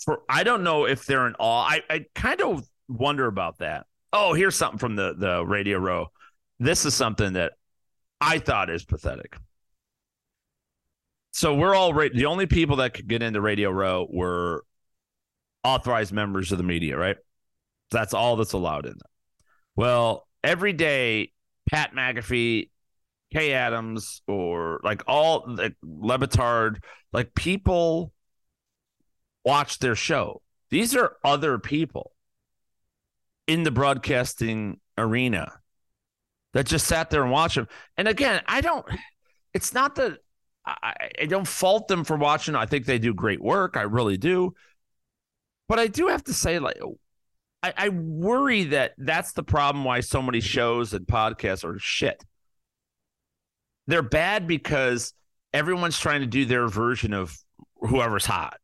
for I don't know if they're in awe. I, I kind of wonder about that. Oh, here's something from the, the Radio Row. This is something that I thought is pathetic. So we're all right. The only people that could get into Radio Row were authorized members of the media, right? That's all that's allowed in there. Well, every day, Pat McAfee, Kay Adams, or like all like Le Batard, like people watch their show. These are other people in the broadcasting arena that just sat there and watched them. And again, I don't, it's not that I, I don't fault them for watching. I think they do great work. I really do. But I do have to say, like, I worry that that's the problem why so many shows and podcasts are shit. They're bad because everyone's trying to do their version of whoever's hot.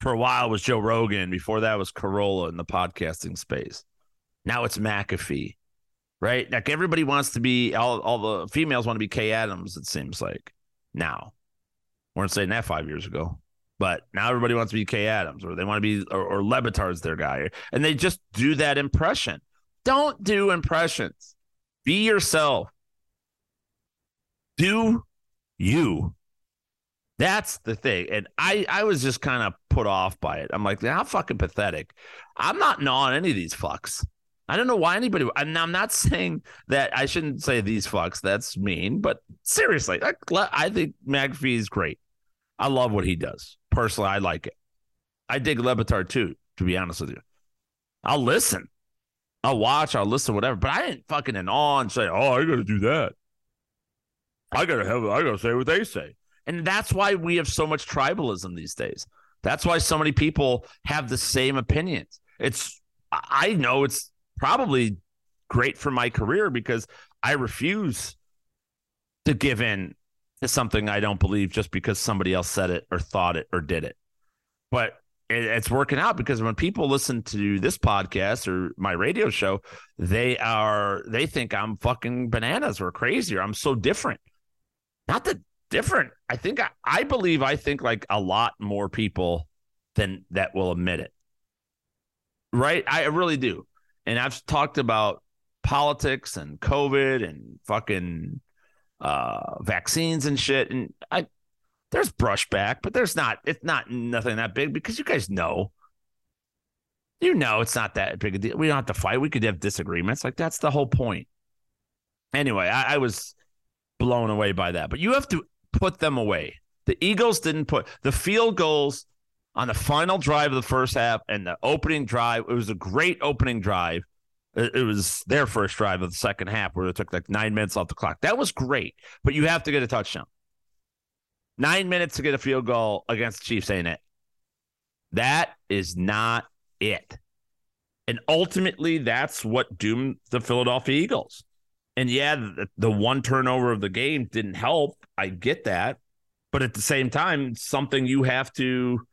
For a while it was Joe Rogan. Before that was Corolla in the podcasting space. Now it's McAfee, right? Like everybody wants to be, all, all the females want to be Kay Adams, it seems like now. We weren't saying that five years ago. But now everybody wants to be Kay Adams or they want to be or, or Le Batard's their guy. And they just do that impression. Don't do impressions. Be yourself. Do you. That's the thing. And I, I was just kind of put off by it. I'm like, how fucking pathetic. I'm not gnawing any of these fucks. I don't know why anybody. And I'm not saying that I shouldn't say these fucks. That's mean. But seriously, I, I think McAfee is great. I love what he does. Personally, I like it. I dig Le Batard too, to be honest with you. I'll listen. I'll watch. I'll listen, whatever. But I ain't fucking in awe and say, oh, I got to do that. I got to have. I got to say what they say. And that's why we have so much tribalism these days. That's why so many people have the same opinions. It's. I know it's probably great for my career because I refuse to give in. It's something I don't believe just because somebody else said it or thought it or did it. But it, it's working out because when people listen to this podcast or my radio show, they are they think I'm fucking bananas or crazy or I'm so different. Not that different. I think I, I believe I think like a lot more people than that will admit it. Right? I really do. And I've talked about politics and COVID and fucking uh vaccines and shit, and I there's brushback, but there's not it's not nothing that big because you guys know you know it's not that big a deal. We don't have to fight. We could have disagreements. Like that's the whole point. Anyway, I, I was blown away by that, but you have to put them away. The Eagles didn't put the field goals on the final drive of the first half and the opening drive. It was a great opening drive. It was their first drive of the second half where it took like nine minutes off the clock. That was great, but you have to get a touchdown. Nine minutes to get a field goal against the Chiefs ain't it. That is not it. And ultimately, that's what doomed the Philadelphia Eagles. And yeah, the, the one turnover of the game didn't help. I get that. But at the same time, something you have to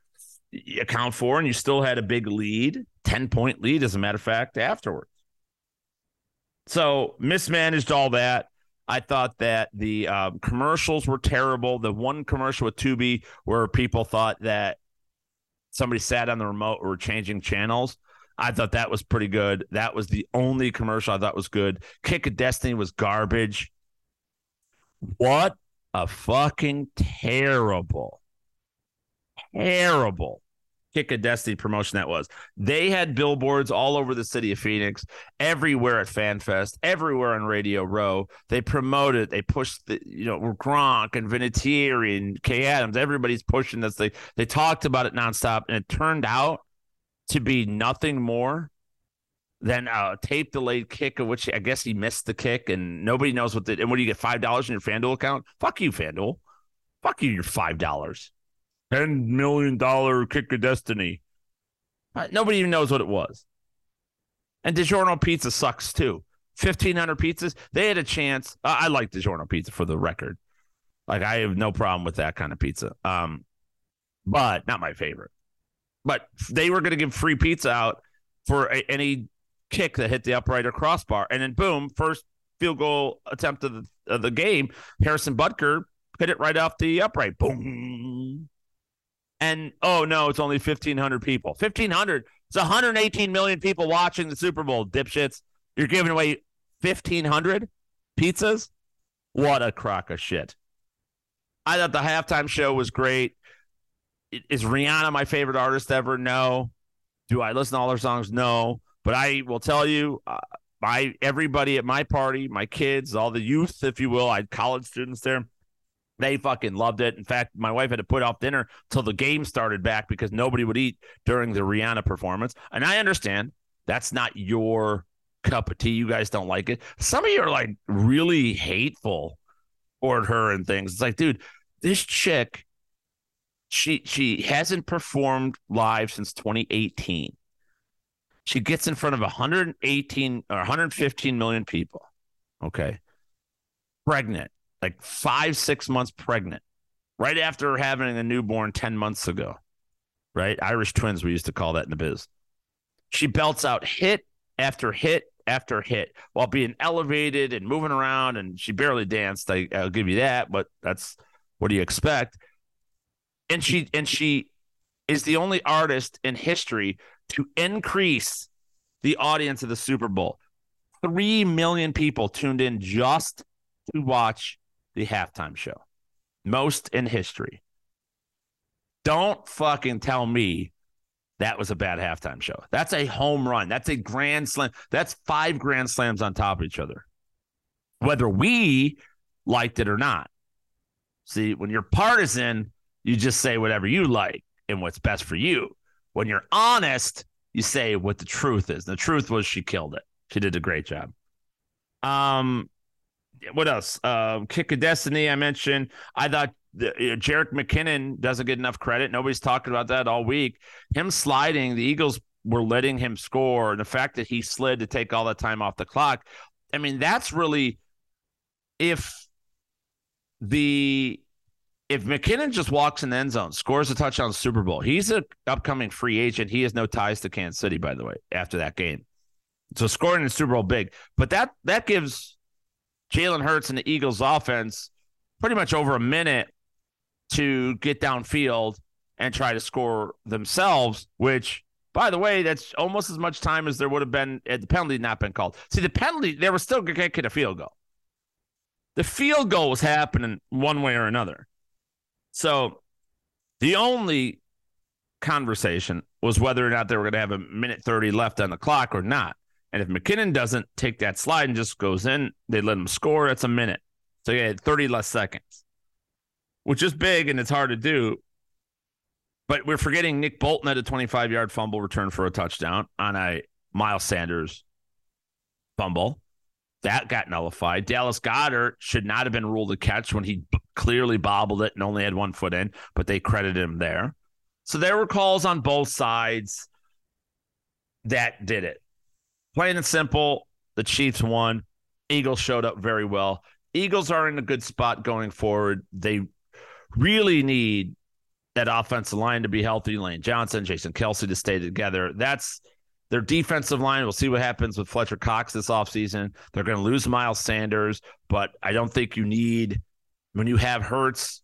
account for, and you still had a big lead, ten-point lead, as a matter of fact, afterwards. So mismanaged all that. I thought that the uh, commercials were terrible. The one commercial with Tubi where people thought that somebody sat on the remote or were changing channels, I thought that was pretty good. That was the only commercial I thought was good. Kick of Destiny was garbage. What a fucking terrible, terrible Kick of Destiny promotion that was. They had billboards all over the city of Phoenix, everywhere at FanFest, everywhere on Radio Row. They promoted, they pushed, the, you know, Gronk and Vinatieri and Kay Adams. Everybody's pushing this thing. They talked about it nonstop, and it turned out to be nothing more than a tape delayed kick, of which I guess he missed the kick, and nobody knows what the. And what do you get? five dollars in your FanDuel account? Fuck you, FanDuel. Fuck you, your five dollars. ten million dollars Kick of Destiny. Uh, nobody even knows what it was. And DiGiorno Pizza sucks too. fifteen hundred pizzas. They had a chance. Uh, I like DiGiorno Pizza for the record. Like, I have no problem with that kind of pizza. Um, but not my favorite. But they were going to give free pizza out for a, any kick that hit the upright or crossbar. And then, boom, first field goal attempt of the, of the game, Harrison Butker hit it right off the upright. Boom. And, oh, no, it's only fifteen hundred people. fifteen hundred. It's one hundred eighteen million people watching the Super Bowl, dipshits. You're giving away fifteen hundred pizzas? What a crock of shit. I thought the halftime show was great. Is Rihanna my favorite artist ever? No. Do I listen to all her songs? No. But I will tell you, uh, my everybody at my party, my kids, all the youth, if you will, I had college students there. They fucking loved it. In fact, my wife had to put off dinner till the game started back because nobody would eat during the Rihanna performance. And I understand that's not your cup of tea. You guys don't like it. Some of you are like really hateful toward her and things. It's like, dude, this chick. She she hasn't performed live since twenty eighteen. She gets in front of one hundred eighteen or one hundred fifteen million people. Okay. Pregnant, like five, six months pregnant, right after having a newborn ten months ago. Right. Irish twins, we used to call that in the biz. She belts out hit after hit after hit while being elevated and moving around. And she barely danced. I, I'll give you that. But that's what do you expect? And she and she is the only artist in history to increase the audience of the Super Bowl. Three million people tuned in just to watch the halftime show. Most in history. Don't fucking tell me that was a bad halftime show. That's a home run. That's a grand slam. That's five grand slams on top of each other. Whether we liked it or not. See, when you're partisan, you just say whatever you like and what's best for you. When you're honest, you say what the truth is. The truth was she killed it. She did a great job. Um, what else? Uh, Kick of Destiny, I mentioned. I thought the, uh, Jerick McKinnon doesn't get enough credit. Nobody's talking about that all week. Him sliding, the Eagles were letting him score. And the fact that he slid to take all that time off the clock, I mean, that's really if the – If McKinnon just walks in the end zone, scores a touchdown Super Bowl, he's an upcoming free agent. He has no ties to Kansas City, by the way, after that game. So scoring in the Super Bowl, big. But that that gives Jalen Hurts and the Eagles offense pretty much over a minute to get downfield and try to score themselves, which, by the way, that's almost as much time as there would have been had the penalty not been called. See, the penalty, they were still going to get a field goal. The field goal was happening one way or another. So the only conversation was whether or not they were going to have a minute thirty left on the clock or not. And if McKinnon doesn't take that slide and just goes in, they let him score. That's a minute. So he had thirty less seconds, which is big and it's hard to do. But we're forgetting Nick Bolton had a twenty-five-yard fumble return for a touchdown on a Miles Sanders fumble. That got nullified. Dallas Goedert should not have been ruled a catch when he b- clearly bobbled it and only had one foot in, but they credited him there. So there were calls on both sides that did it. Plain and simple, the Chiefs won. Eagles showed up very well. Eagles are in a good spot going forward. They really need that offensive line to be healthy. Lane Johnson, Jason Kelsey to stay together. That's their defensive line. We'll see what happens with Fletcher Cox this offseason. They're going to lose Miles Sanders, but I don't think you need, when you have Hurts,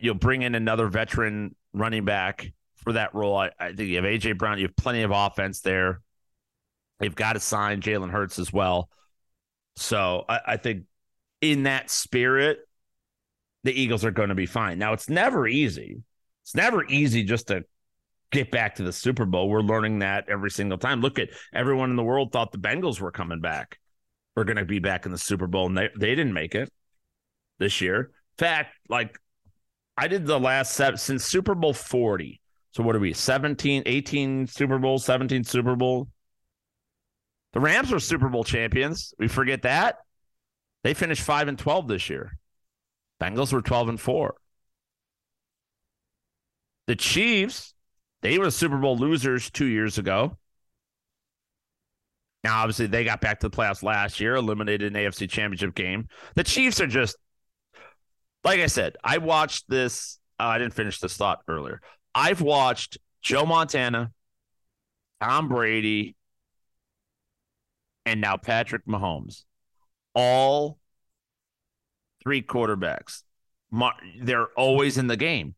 you'll bring in another veteran running back for that role. I, I think you have A J. Brown. You have plenty of offense there. They've got to sign Jalen Hurts as well. So I, I think in that spirit, the Eagles are going to be fine. Now, it's never easy. It's never easy just to get back to the Super Bowl. We're learning that every single time. Look at everyone in the world thought the Bengals were coming back. We're going to be back in the Super Bowl, and they, they didn't make it this year. In fact, like I did the last set since Super Bowl forty. So what are we, seventeen, eighteen Super Bowl, seventeen Super Bowl? The Rams were Super Bowl champions. We forget that. They finished five and twelve this year. Bengals were twelve and four. The Chiefs, they were Super Bowl losers two years ago. Now, obviously, they got back to the playoffs last year, eliminated an A F C championship game. The Chiefs are just, like I said, I watched this. Uh, I didn't finish this thought earlier. I've watched Joe Montana, Tom Brady, and now Patrick Mahomes. All three quarterbacks. They're always in the game.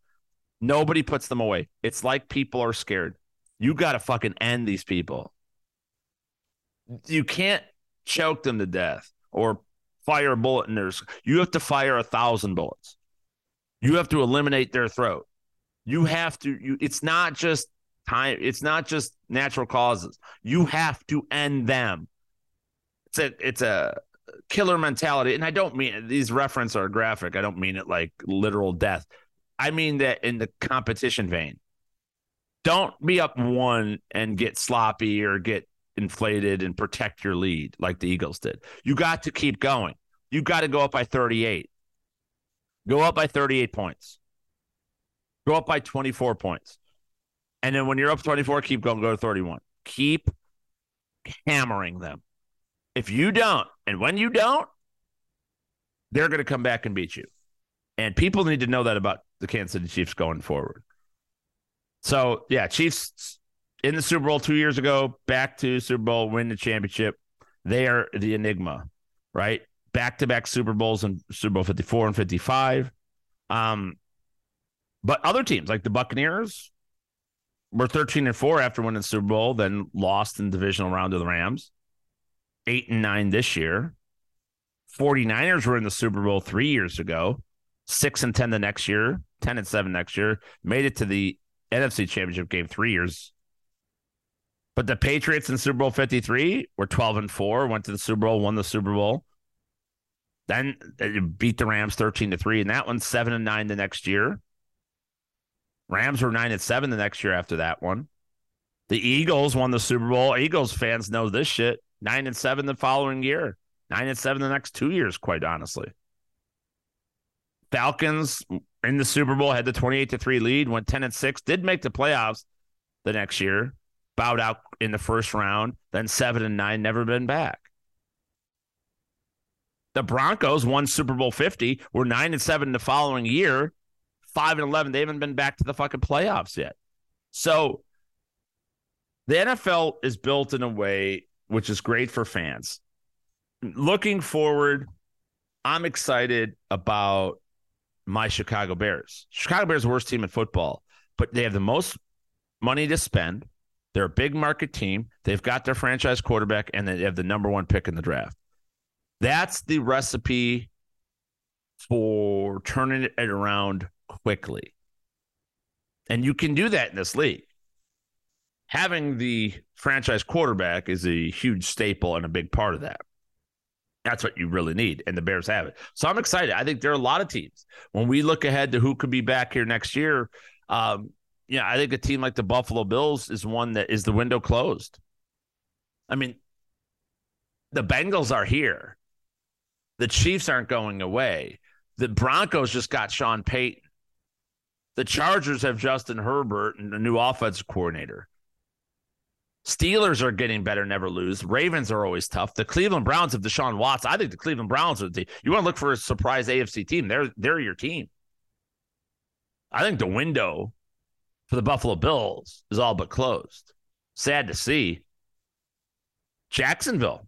Nobody puts them away. It's like people are scared. You got to fucking end these people. You can't choke them to death or fire a bullet in their. You have to fire a thousand bullets. You have to eliminate their throat. You have to. You, it's not just time. It's not just natural causes. You have to end them. It's a. It's a killer mentality, and I don't mean these references are graphic. I don't mean it like literal death. I mean that in the competition vein. Don't be up one and get sloppy or get inflated and protect your lead like the Eagles did. You got to keep going. You got to go up by thirty-eight. Go up by thirty-eight points. Go up by twenty-four points. And then when you're up twenty-four, keep going, go to thirty-one. Keep hammering them. If you don't, and when you don't, they're going to come back and beat you. And people need to know that about the Kansas City Chiefs going forward. So, yeah, Chiefs in the Super Bowl two years ago, back to Super Bowl, win the championship. They are the enigma, right? Back-to-back Super Bowls and Super Bowl fifty-four and fifty-five. Um, but other teams, like the Buccaneers, were thirteen and four after winning the Super Bowl, then lost in the divisional round to the Rams. Eight and nine this year. 49ers were in the Super Bowl three years ago. six and ten the next year, ten and seven next year, made it to the N F C Championship game three years. But the Patriots in Super Bowl fifty-three were twelve and four, went to the Super Bowl, won the Super Bowl. Then beat the Rams thirteen to three, and that one's seven and nine the next year. Rams were nine and seven the next year after that one. The Eagles won the Super Bowl. Eagles fans know this shit. nine and seven the following year. nine and seven the next two years, quite honestly. Falcons in the Super Bowl had the twenty-eight to three lead, went ten and six, did make the playoffs the next year, bowed out in the first round, then seven and nine, never been back. The Broncos won Super Bowl fifty, were nine and seven the following year, five and eleven. They haven't been back to the fucking playoffs yet. So the N F L is built in a way which is great for fans. Looking forward, I'm excited about my Chicago Bears. Chicago Bears are the worst team in football, but they have the most money to spend. They're a big market team. They've got their franchise quarterback, and they have the number one pick in the draft. That's the recipe for turning it around quickly. And you can do that in this league. Having the franchise quarterback is a huge staple and a big part of that. That's what you really need, and the Bears have it. So I'm excited. I think there are a lot of teams. When we look ahead to who could be back here next year, um, yeah, I think a team like the Buffalo Bills is one that is the window closed. I mean, the Bengals are here. The Chiefs aren't going away. The Broncos just got Sean Payton. The Chargers have Justin Herbert and a new offensive coordinator. Steelers are getting better, never lose. Ravens are always tough. The Cleveland Browns have Deshaun Watson. I think the Cleveland Browns are the team. You want to look for a surprise A F C team, they're, they're your team. I think the window for the Buffalo Bills is all but closed. Sad to see. Jacksonville.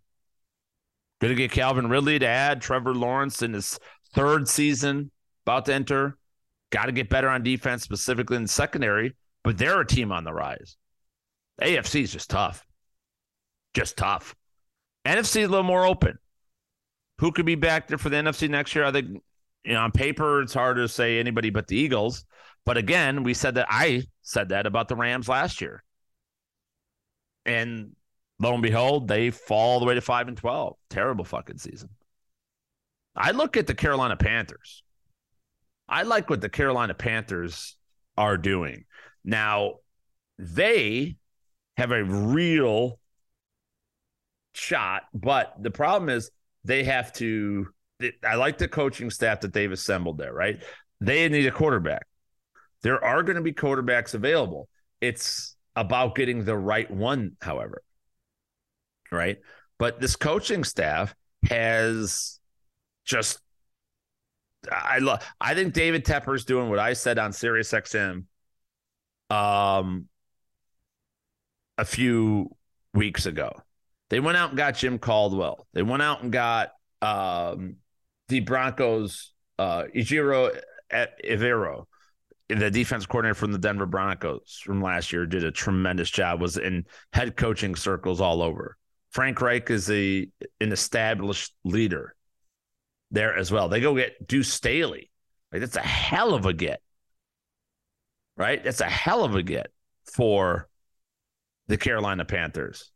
Going to get Calvin Ridley to add Trevor Lawrence in his third season, about to enter. Got to get better on defense, specifically in the secondary, but they're a team on the rise. The A F C is just tough. Just tough. N F C is a little more open. Who could be back there for the N F C next year? I think, you know, on paper, it's hard to say anybody but the Eagles. But again, we said that, I said that about the Rams last year. And lo and behold, they fall all the way to five and twelve. Terrible fucking season. I look at the Carolina Panthers. I like what the Carolina Panthers are doing. Now, they have a real shot, but the problem is they have to – I like the coaching staff that they've assembled there, right? They need a quarterback. There are going to be quarterbacks available. It's about getting the right one, however. Right. But this coaching staff has just, I love, I think David Tepper's doing what I said on SiriusXM um, a few weeks ago. They went out and got Jim Caldwell. They went out and got um, the Broncos, uh, Ejiro Evero, the defense coordinator from the Denver Broncos from last year, did a tremendous job, was in head coaching circles all over. Frank Reich is a, an established leader there as well. They go get Deuce Staley. Like, that's a hell of a get, right? That's a hell of a get for the Carolina Panthers.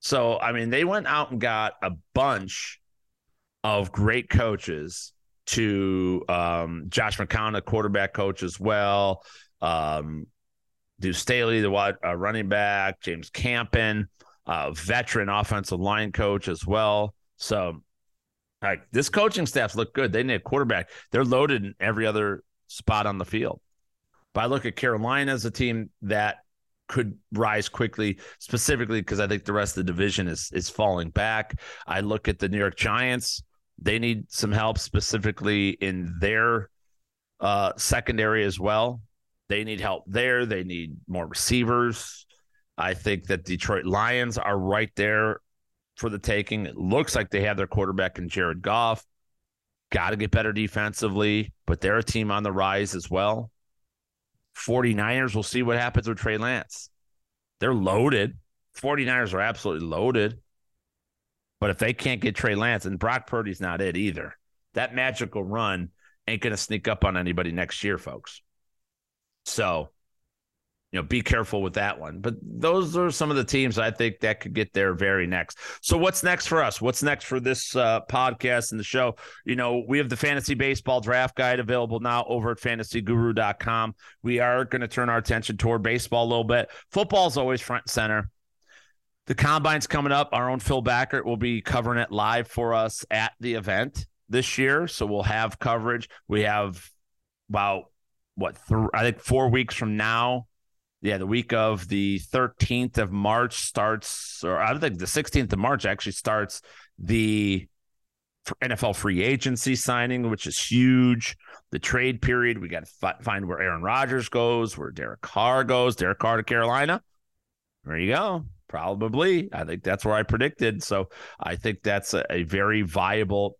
So, I mean, they went out and got a bunch of great coaches to um, Josh McCown, a quarterback coach as well. Um Deuce Staley, the wide, uh, running back, James Campen, uh, veteran offensive line coach as well. So, like, this coaching staff's look good. They need a quarterback. They're loaded in every other spot on the field. But I look at Carolina as a team that could rise quickly, specifically because I think the rest of the division is is falling back. I look at the New York Giants. They need some help, specifically in their uh, secondary as well. They need help there. They need more receivers. I think that Detroit Lions are right there for the taking. It looks like they have their quarterback in Jared Goff. Got to get better defensively, but they're a team on the rise as well. 49ers, we'll see what happens with Trey Lance. They're loaded. 49ers are absolutely loaded. But if they can't get Trey Lance, and Brock Purdy's not it either, that magical run ain't going to sneak up on anybody next year, folks. So, you know, be careful with that one. But those are some of the teams I think that could get there very next. So what's next for us? What's next for this uh, podcast and the show? You know, we have the Fantasy Baseball Draft Guide available now over at fantasy guru dot com. We are going to turn our attention toward baseball a little bit. Football's always front and center. The Combine's coming up. Our own Phil Backert will be covering it live for us at the event this year. So we'll have coverage. We have about... what, th- I think four weeks from now, yeah, the week of the thirteenth of March starts, or I don't think the sixteenth of March actually starts the N F L free agency signing, which is huge. The trade period, we got to fi- find where Aaron Rodgers goes, where Derek Carr goes, Derek Carr to Carolina. There you go. Probably. I think that's where I predicted. So I think that's a, a very viable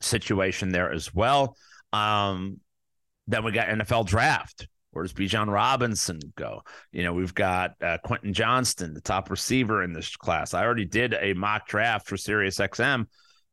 situation there as well. Um, Then we got N F L draft. Where does Bijan Robinson go? You know, we've got uh, Quentin Johnston, the top receiver in this class. I already did a mock draft for SiriusXM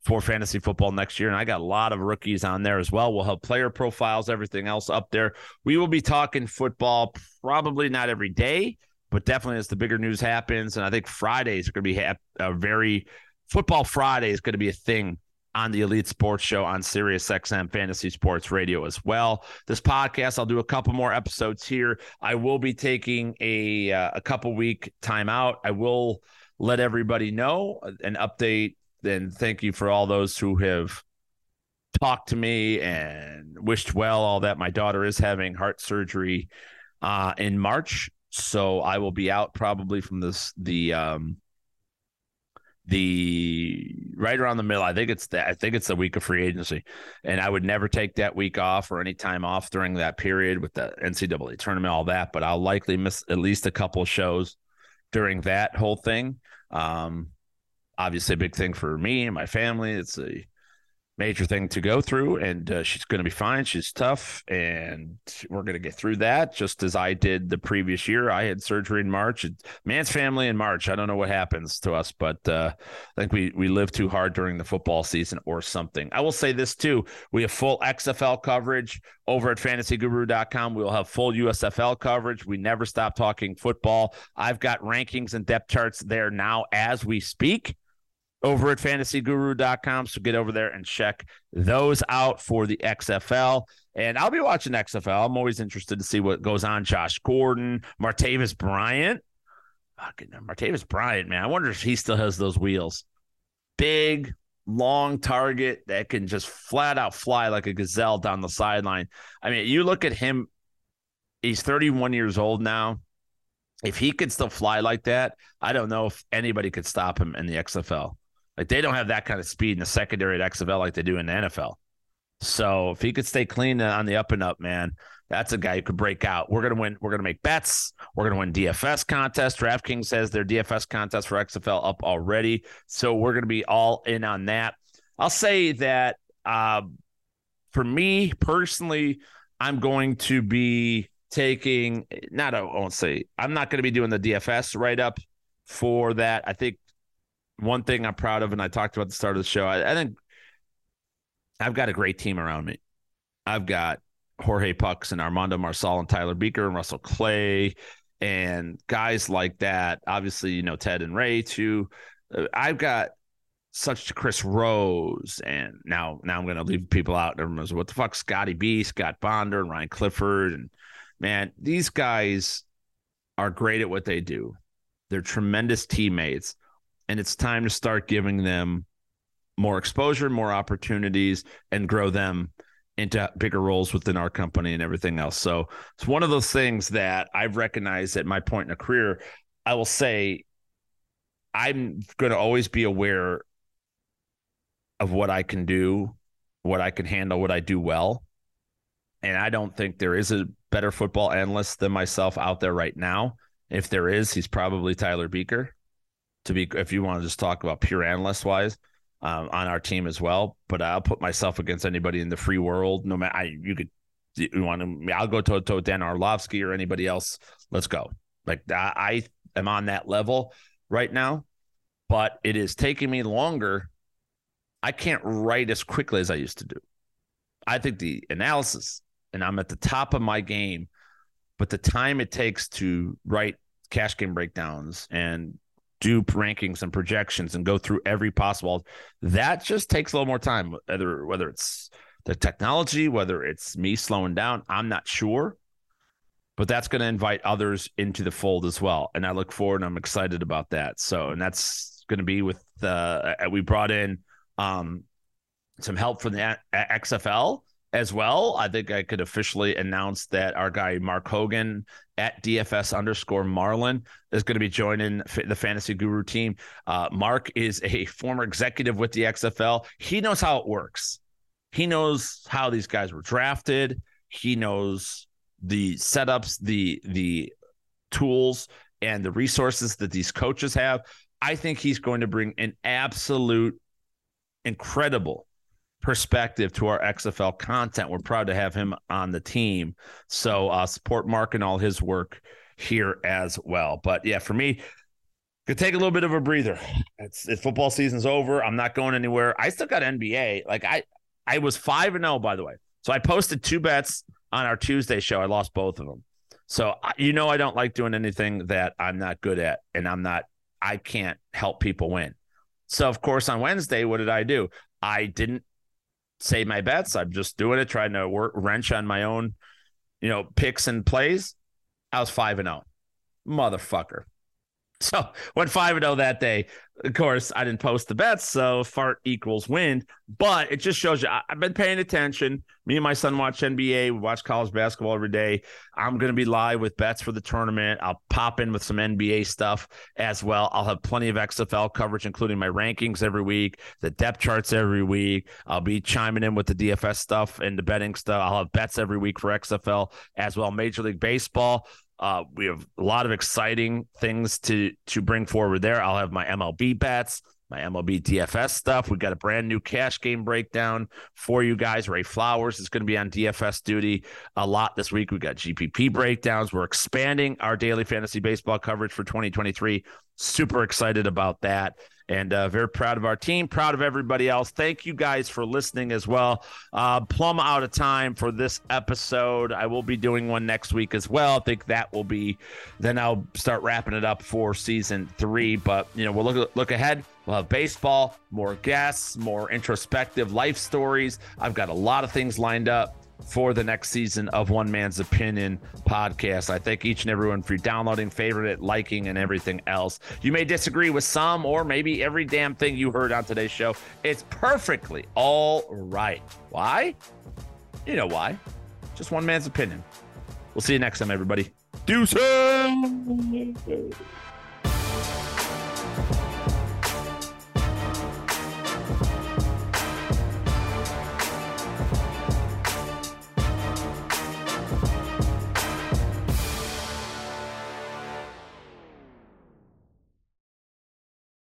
for fantasy football next year, and I got a lot of rookies on there as well. We'll have player profiles, everything else up there. We will be talking football probably not every day, but definitely as the bigger news happens. And I think Fridays are going to be ha- a very – Football Friday is going to be a thing on the Elite Sports Show on SiriusXM Fantasy Sports Radio as well. This podcast, I'll do a couple more episodes here. I will be taking a uh, a couple week timeout. I will let everybody know an update. And thank you for all those who have talked to me and wished well, all that. My daughter is having heart surgery uh, in March, so I will be out probably from this the um, the right around the middle. I think it's the, I think it's the week of free agency, and I would never take that week off or any time off during that period with the N C double A tournament, all that. But I'll likely miss at least a couple of shows during that whole thing. Um, obviously, a big thing for me and my family. It's a major thing to go through, and uh, she's going to be fine. She's tough, and we're going to get through that just as I did the previous year. I had surgery in March. Man's family in March. I don't know what happens to us, but uh, I think we, we live too hard during the football season or something. I will say this, too. We have full X F L coverage over at fantasy guru dot com. We'll have full U S F L coverage. We never stop talking football. I've got rankings and depth charts there now as we speak over at fantasy guru dot com. So get over there and check those out for the X F L. And I'll be watching X F L. I'm always interested to see what goes on. Josh Gordon, Martavis Bryant. Fucking Martavis Bryant, man. I wonder if he still has those wheels. Big, long target that can just flat out fly like a gazelle down the sideline. I mean, you look at him. He's thirty-one years old now. If he could still fly like that, I don't know if anybody could stop him in the X F L. Like, they don't have that kind of speed in the secondary at X F L like they do in the N F L. So if he could stay clean on the up and up, man, that's a guy who could break out. We're going to win. We're going to make bets. We're going to win D F S contests. DraftKings has their D F S contest for X F L up already. So we're going to be all in on that. I'll say that uh, for me personally, I'm going to be taking not, I won't say I'm not going to be doing the D F S write up for that. I think, one thing I'm proud of, and I talked about at the start of the show, I, I think I've got a great team around me. I've got Jorge Pucks and Armando Marsal and Tyler Beaker and Russell Clay and guys like that. Obviously, you know, Ted and Ray too. I've got such Chris Rose, and now now I'm going to leave people out. And everyone's, what the fuck? Scotty B, Scott Bonder, and Ryan Clifford. And, man, these guys are great at what they do. They're tremendous teammates. And it's time to start giving them more exposure, more opportunities, and grow them into bigger roles within our company and everything else. So it's one of those things that I've recognized at my point in a career. I will say I'm going to always be aware of what I can do, what I can handle, what I do well. And I don't think there is a better football analyst than myself out there right now. If there is, he's probably Tyler Beaker. To be, if you want to just talk about pure analyst wise, um, on our team as well. But I'll put myself against anybody in the free world. No matter, I, you could, you want to, I'll go toe to toe Dan Orlovsky or anybody else. Let's go. Like, I, I am on that level right now, but it is taking me longer. I can't write as quickly as I used to do. I think the analysis, and I'm at the top of my game, but the time it takes to write cash game breakdowns and do rankings and projections and go through every possible, that just takes a little more time, whether, whether it's the technology, whether it's me slowing down, I'm not sure, but that's going to invite others into the fold as well. And I look forward and I'm excited about that. So, and that's going to be with the, uh, we brought in um, some help from the X F L as well. I think I could officially announce that our guy, Mark Hogan, at D F S underscore Marlin, is going to be joining the Fantasy Guru team. Uh, Mark is a former executive with the X F L. He knows how it works. He knows how these guys were drafted. He knows the setups, the the tools, and the resources that these coaches have. I think he's going to bring an absolute incredible perspective to our X F L content. We're proud to have him on the team. So uh, support Mark and all his work here as well. But yeah, for me, could take a little bit of a breather. It's, it's football season's over. I'm not going anywhere. I still got N B A. Like I, I was five and zero, by the way. So I posted two bets on our Tuesday show. I lost both of them. So you know I don't like doing anything that I'm not good at, and I'm not. I can't help people win. So of course on Wednesday, what did I do? I didn't say my bets. I'm just doing it, trying to work wrench on my own, you know, picks and plays. I was five and oh, motherfucker. So went five and oh that day. Of course, I didn't post the bets, so fart equals win. But it just shows you, I, I've been paying attention. Me and my son watch N B A. We watch college basketball every day. I'm going to be live with bets for the tournament. I'll pop in with some N B A stuff as well. I'll have plenty of X F L coverage, including my rankings every week, the depth charts every week. I'll be chiming in with the D F S stuff and the betting stuff. I'll have bets every week for X F L as well. Major League Baseball. Uh, we have a lot of exciting things to to bring forward there. I'll have my M L B bets, my M L B D F S stuff. We've got a brand new cash game breakdown for you guys. Ray Flowers is going to be on D F S duty a lot this week. We've got G P P breakdowns. We're expanding our daily fantasy baseball coverage for twenty twenty-three. Super excited about that. And uh, very proud of our team, proud of everybody else. Thank you guys for listening as well. Uh, plumb out of time for this episode. I will be doing one next week as well. I think that will be, then I'll start wrapping it up for season three. But, you know, we'll look, look ahead. We'll have baseball, more guests, more introspective life stories. I've got a lot of things lined up for the next season of One Man's Opinion podcast. I thank each and everyone for downloading, favorite it, liking, and everything else. You may disagree with some or maybe every damn thing you heard on today's show. It's perfectly all right. Why? You know why. Just One Man's Opinion. We'll see you next time, everybody. Deuces!